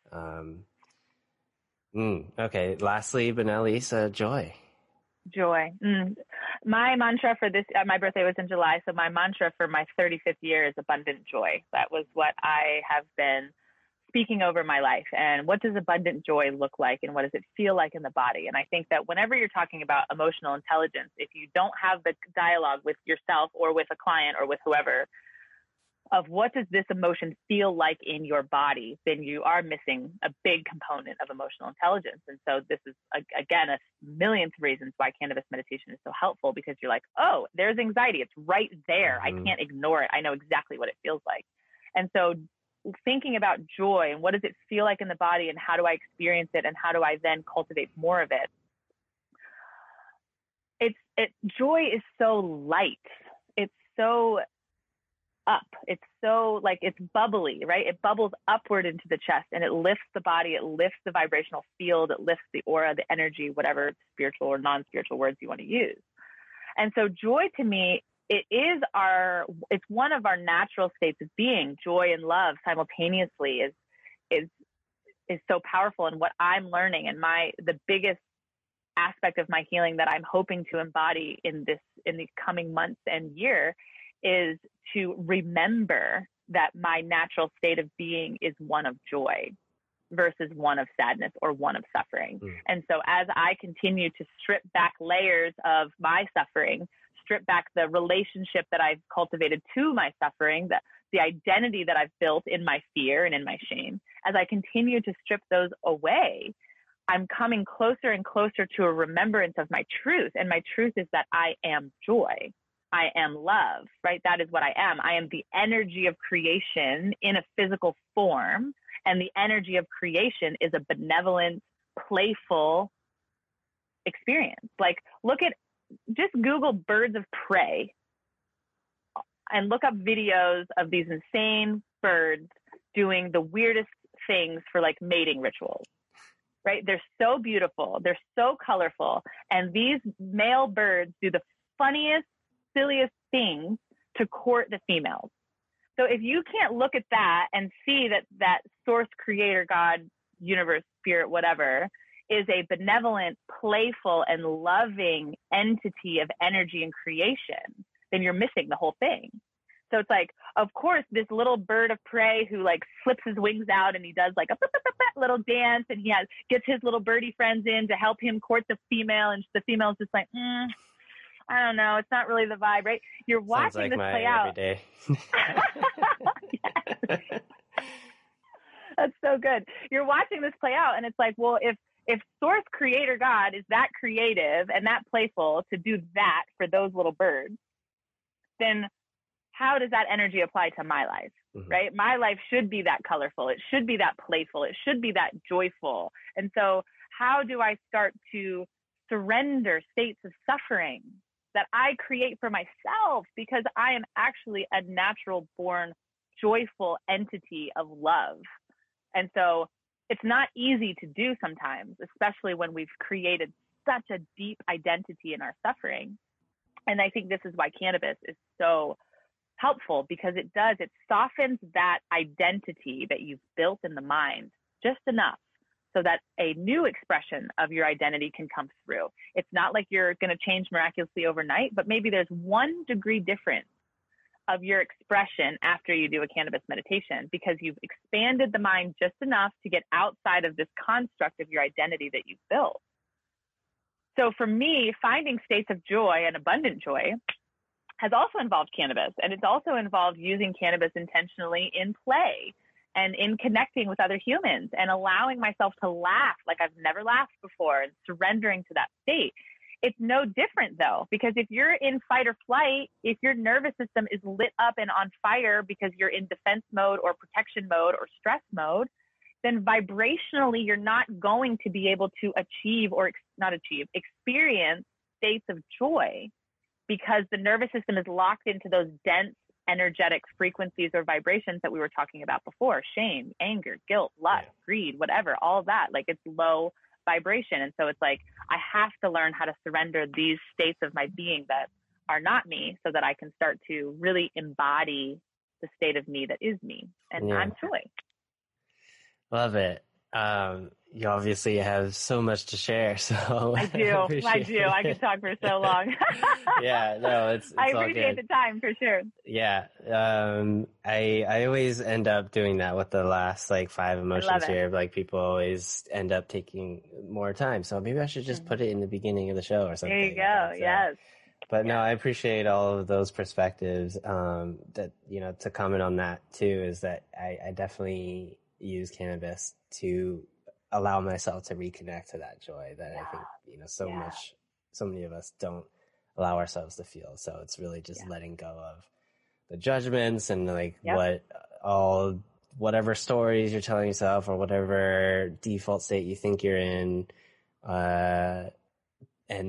Okay. Lastly, but not least, joy. Joy. My mantra for this, my birthday was in July, so my mantra for my 35th year is abundant joy. That was what I have been speaking over my life. And what does abundant joy look like, and what does it feel like in the body? And I think that whenever you're talking about emotional intelligence, if you don't have the dialogue with yourself or with a client or with whoever of what does this emotion feel like in your body, then you are missing a big component of emotional intelligence. And so this is, again, a millionth reasons why cannabis meditation is so helpful, because you're like, oh, there's anxiety. It's right there. I can't ignore it. I know exactly what it feels like. And so thinking about joy and what does it feel like in the body, and how do I experience it, and how do I then cultivate more of it? Joy is so light. It's so up. It's so like, it's bubbly, right? It bubbles upward into the chest, and it lifts the body. It lifts the vibrational field. It lifts the aura, the energy, whatever spiritual or non-spiritual words you want to use. And so joy to me, it's one of our natural states of being. Joy and love simultaneously is so powerful. And what I'm learning, and the biggest aspect of my healing that I'm hoping to embody in the coming months and year, is to remember that my natural state of being is one of joy versus one of sadness or one of suffering. And so as I continue to strip back layers of my suffering, strip back the relationship that I've cultivated to my suffering, the identity that I've built in my fear and in my shame, as I continue to strip those away, I'm coming closer and closer to a remembrance of my truth. And my truth is that I am joy. I am love, right? That is what I am. I am the energy of creation in a physical form. And the energy of creation is a benevolent, playful experience. Like, just Google birds of prey and look up videos of these insane birds doing the weirdest things for like mating rituals, right? They're so beautiful. They're so colorful. And these male birds do the funniest, silliest things to court the females. So if you can't look at that and see that source, creator, God, universe, spirit, whatever, is a benevolent, playful, and loving entity of energy and creation, then you're missing the whole thing. So it's like, of course, this little bird of prey who like flips his wings out and he does like a little dance, and he gets his little birdie friends in to help him court the female, and the female's just like, I don't know. It's not really the vibe, right? You're watching this play out. That's so good. You're watching this play out, and it's like, well, if source, creator, God is that creative and that playful to do that for those little birds, then how does that energy apply to my life, right? My life should be that colorful. It should be that playful. It should be that joyful. And so how do I start to surrender states of suffering that I create for myself, because I am actually a natural born, joyful entity of love. And so it's not easy to do sometimes, especially when we've created such a deep identity in our suffering. And I think this is why cannabis is so helpful, because it softens that identity that you've built in the mind just enough so that a new expression of your identity can come through. It's not like you're going to change miraculously overnight, but maybe there's 1 degree difference of your expression after you do a cannabis meditation, because you've expanded the mind just enough to get outside of this construct of your identity that you've built. So for me, finding states of joy and abundant joy has also involved cannabis. And it's also involved using cannabis intentionally in play and in connecting with other humans and allowing myself to laugh like I've never laughed before and surrendering to that state. It's no different though, because if you're in fight or flight, if your nervous system is lit up and on fire because you're in defense mode or protection mode or stress mode, then vibrationally, you're not going to be able to experience states of joy, because the nervous system is locked into those dense energetic frequencies or vibrations that we were talking about before, shame, anger, guilt, lust, greed, whatever, all of that, like it's low vibration. And so it's like, I have to learn how to surrender these states of my being that are not me so that I can start to really embody the state of me that is me. And I'm Joy. Love it. You obviously have so much to share. So I do. I do. I could talk for so long. It's I appreciate the time for sure. Yeah. I always end up doing that with the last like five emotions here. Like people always end up taking more time. So maybe I should just put it in the beginning of the show or something. There you go. Like yes. But no, I appreciate all of those perspectives. That, you know, to comment on that too, is that I definitely use cannabis to allow myself to reconnect to that joy that I think, you know, so much, so many of us don't allow ourselves to feel. So it's really just letting go of the judgments and like whatever stories you're telling yourself or whatever default state you think you're in, and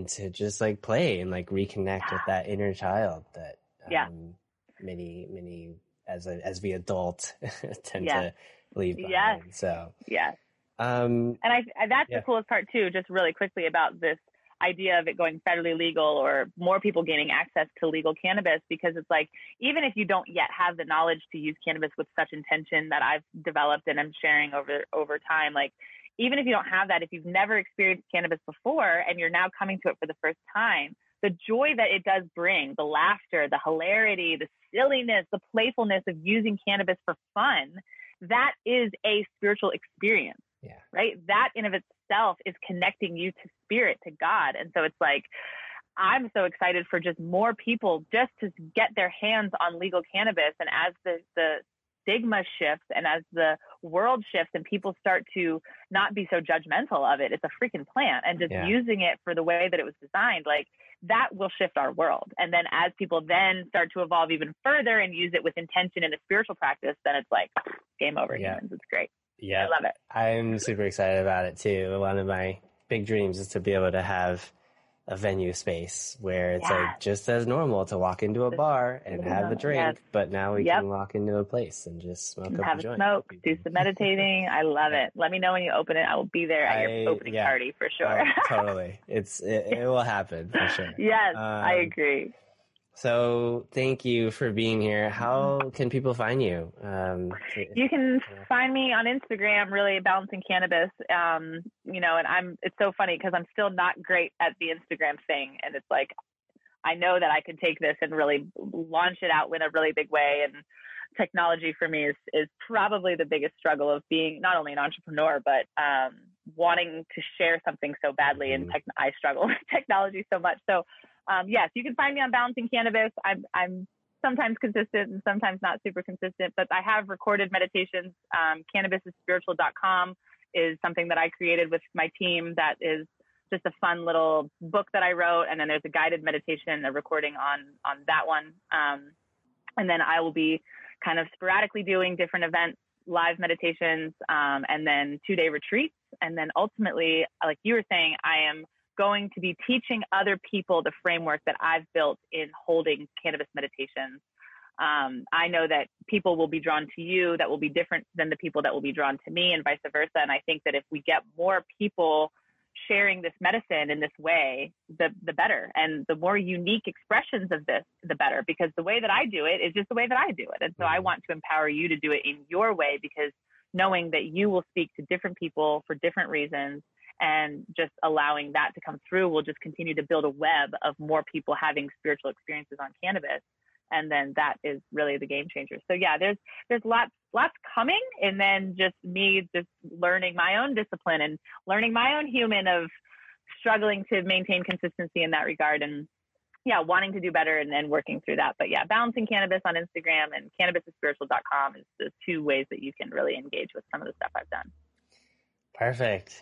to just like play and like reconnect with that inner child that many as we adult tend to leave behind. So and I that's the coolest part too, just really quickly about this idea of it going federally legal or more people gaining access to legal cannabis, because it's like, even if you don't yet have the knowledge to use cannabis with such intention that I've developed and I'm sharing over time, like even if you don't have that, if you've never experienced cannabis before and you're now coming to it for the first time, the joy that it does bring, the laughter, the hilarity, the silliness, the playfulness of using cannabis for fun, that is a spiritual experience, right? That in of itself is connecting you to spirit, to God. And so it's like, I'm so excited for just more people just to get their hands on legal cannabis. And as the stigma shifts and as the world shifts and people start to not be so judgmental of it, it's a freaking plant, and just using it for the way that it was designed, like that will shift our world. And then as people then start to evolve even further and use it with intention in a spiritual practice, then it's like game over, humans. It's great. I love it. I'm super excited about it too. One of my big dreams is to be able to have a venue space where it's like just as normal to walk into a bar and have a drink, but now we can walk into a place and just smoke up a joint. Have a smoke, do some meditating. I love it. Let me know when you open it. I will be there at your opening party for sure. Totally. It will happen for sure. Yes, I agree. So thank you for being here. How can people find you? You can find me on Instagram, really, Balancing Cannabis. You know, and it's so funny because I'm still not great at the Instagram thing. And it's like, I know that I could take this and really launch it out in a really big way. And technology for me is probably the biggest struggle of being not only an entrepreneur, but wanting to share something so badly. And I struggle with technology so much. So yes, you can find me on Balancing Cannabis. I'm sometimes consistent and sometimes not super consistent, but I have recorded meditations. Cannabisisspiritual.com is something that I created with my team. That is just a fun little book that I wrote. And then there's a guided meditation, a recording on that one. And then I will be kind of sporadically doing different events, live meditations, and then 2-day retreats. And then ultimately, like you were saying, I am going to be teaching other people the framework that I've built in holding cannabis meditations. I know that people will be drawn to you that will be different than the people that will be drawn to me, and vice versa. And I think that if we get more people sharing this medicine in this way, the better, and the more unique expressions of this, the better, because the way that I do it is just the way that I do it. And so I want to empower you to do it in your way, because knowing that you will speak to different people for different reasons, and just allowing that to come through will just continue to build a web of more people having spiritual experiences on cannabis. And then that is really the game changer. So yeah, there's lots coming. And then just me just learning my own discipline and learning my own human of struggling to maintain consistency in that regard. And yeah, wanting to do better and then working through that. But yeah, Balancing Cannabis on Instagram and cannabisisspiritual.com is the 2 ways that you can really engage with some of the stuff I've done. Perfect.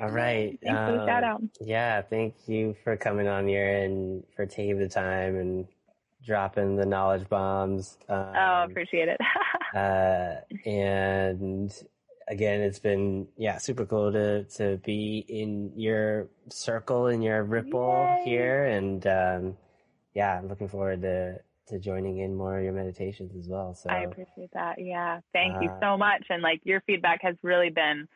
All right. Thanks for the shout out. Yeah, thank you for coming on here and for taking the time and dropping the knowledge bombs. I appreciate it. And again, it's been super cool to be in your circle, in your ripple here, and I'm looking forward to to joining in more of your meditations as well. So I appreciate that. Yeah. Thank you so much. And like your feedback has really been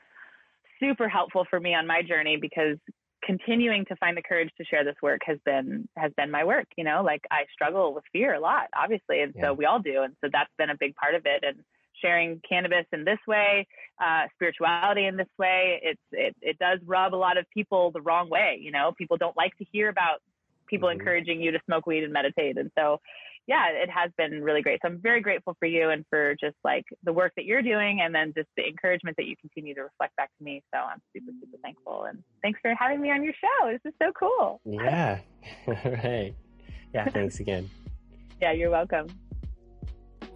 super helpful for me on my journey, because continuing to find the courage to share this work has been my work. You know, like I struggle with fear a lot, obviously. And so we all do. And so that's been a big part of it. And sharing cannabis in this way, spirituality in this way, it does rub a lot of people the wrong way. You know, people don't like to hear about people encouraging you to smoke weed and meditate. And so, yeah, it has been really great. So I'm very grateful for you and for just like the work that you're doing, and then just the encouragement that you continue to reflect back to me. So I'm super, super thankful. And thanks for having me on your show. This is so cool. Yeah. All right. Yeah. Thanks again. Yeah, you're welcome.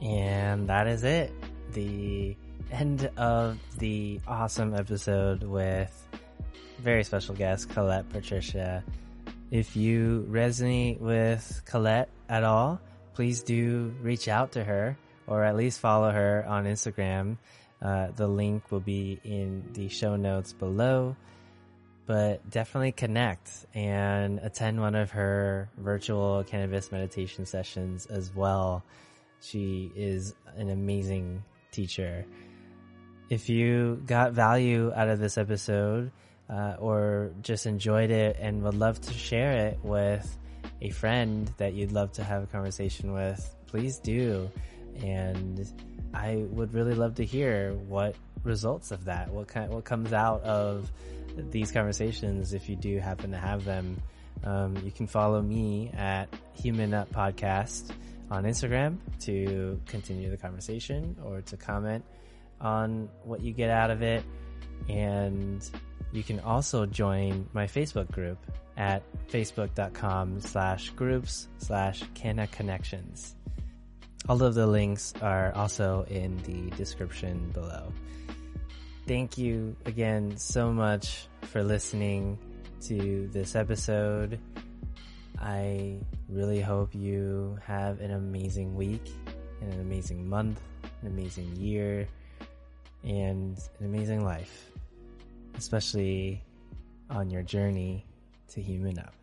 And that is it. The end of the awesome episode with very special guest, Colette Patricia. If you resonate with Colette at all, please do reach out to her, or at least follow her on Instagram. The link will be in the show notes below. But definitely connect and attend one of her virtual cannabis meditation sessions as well. She is an amazing teacher. If you got value out of this episode, or just enjoyed it and would love to share it with a friend that you'd love to have a conversation with, please do. And I would really love to hear what results of that, what comes out of these conversations if you do happen to have them. You can follow me at Human Up Podcast on Instagram to continue the conversation or to comment on what you get out of it. And you can also join my Facebook group at facebook.com/groups/Canna connections. All of the links are also in the description below. Thank you again so much for listening to this episode. I really hope you have an amazing week, and an amazing month, an amazing year, and an amazing life, especially on your journey to Human Up.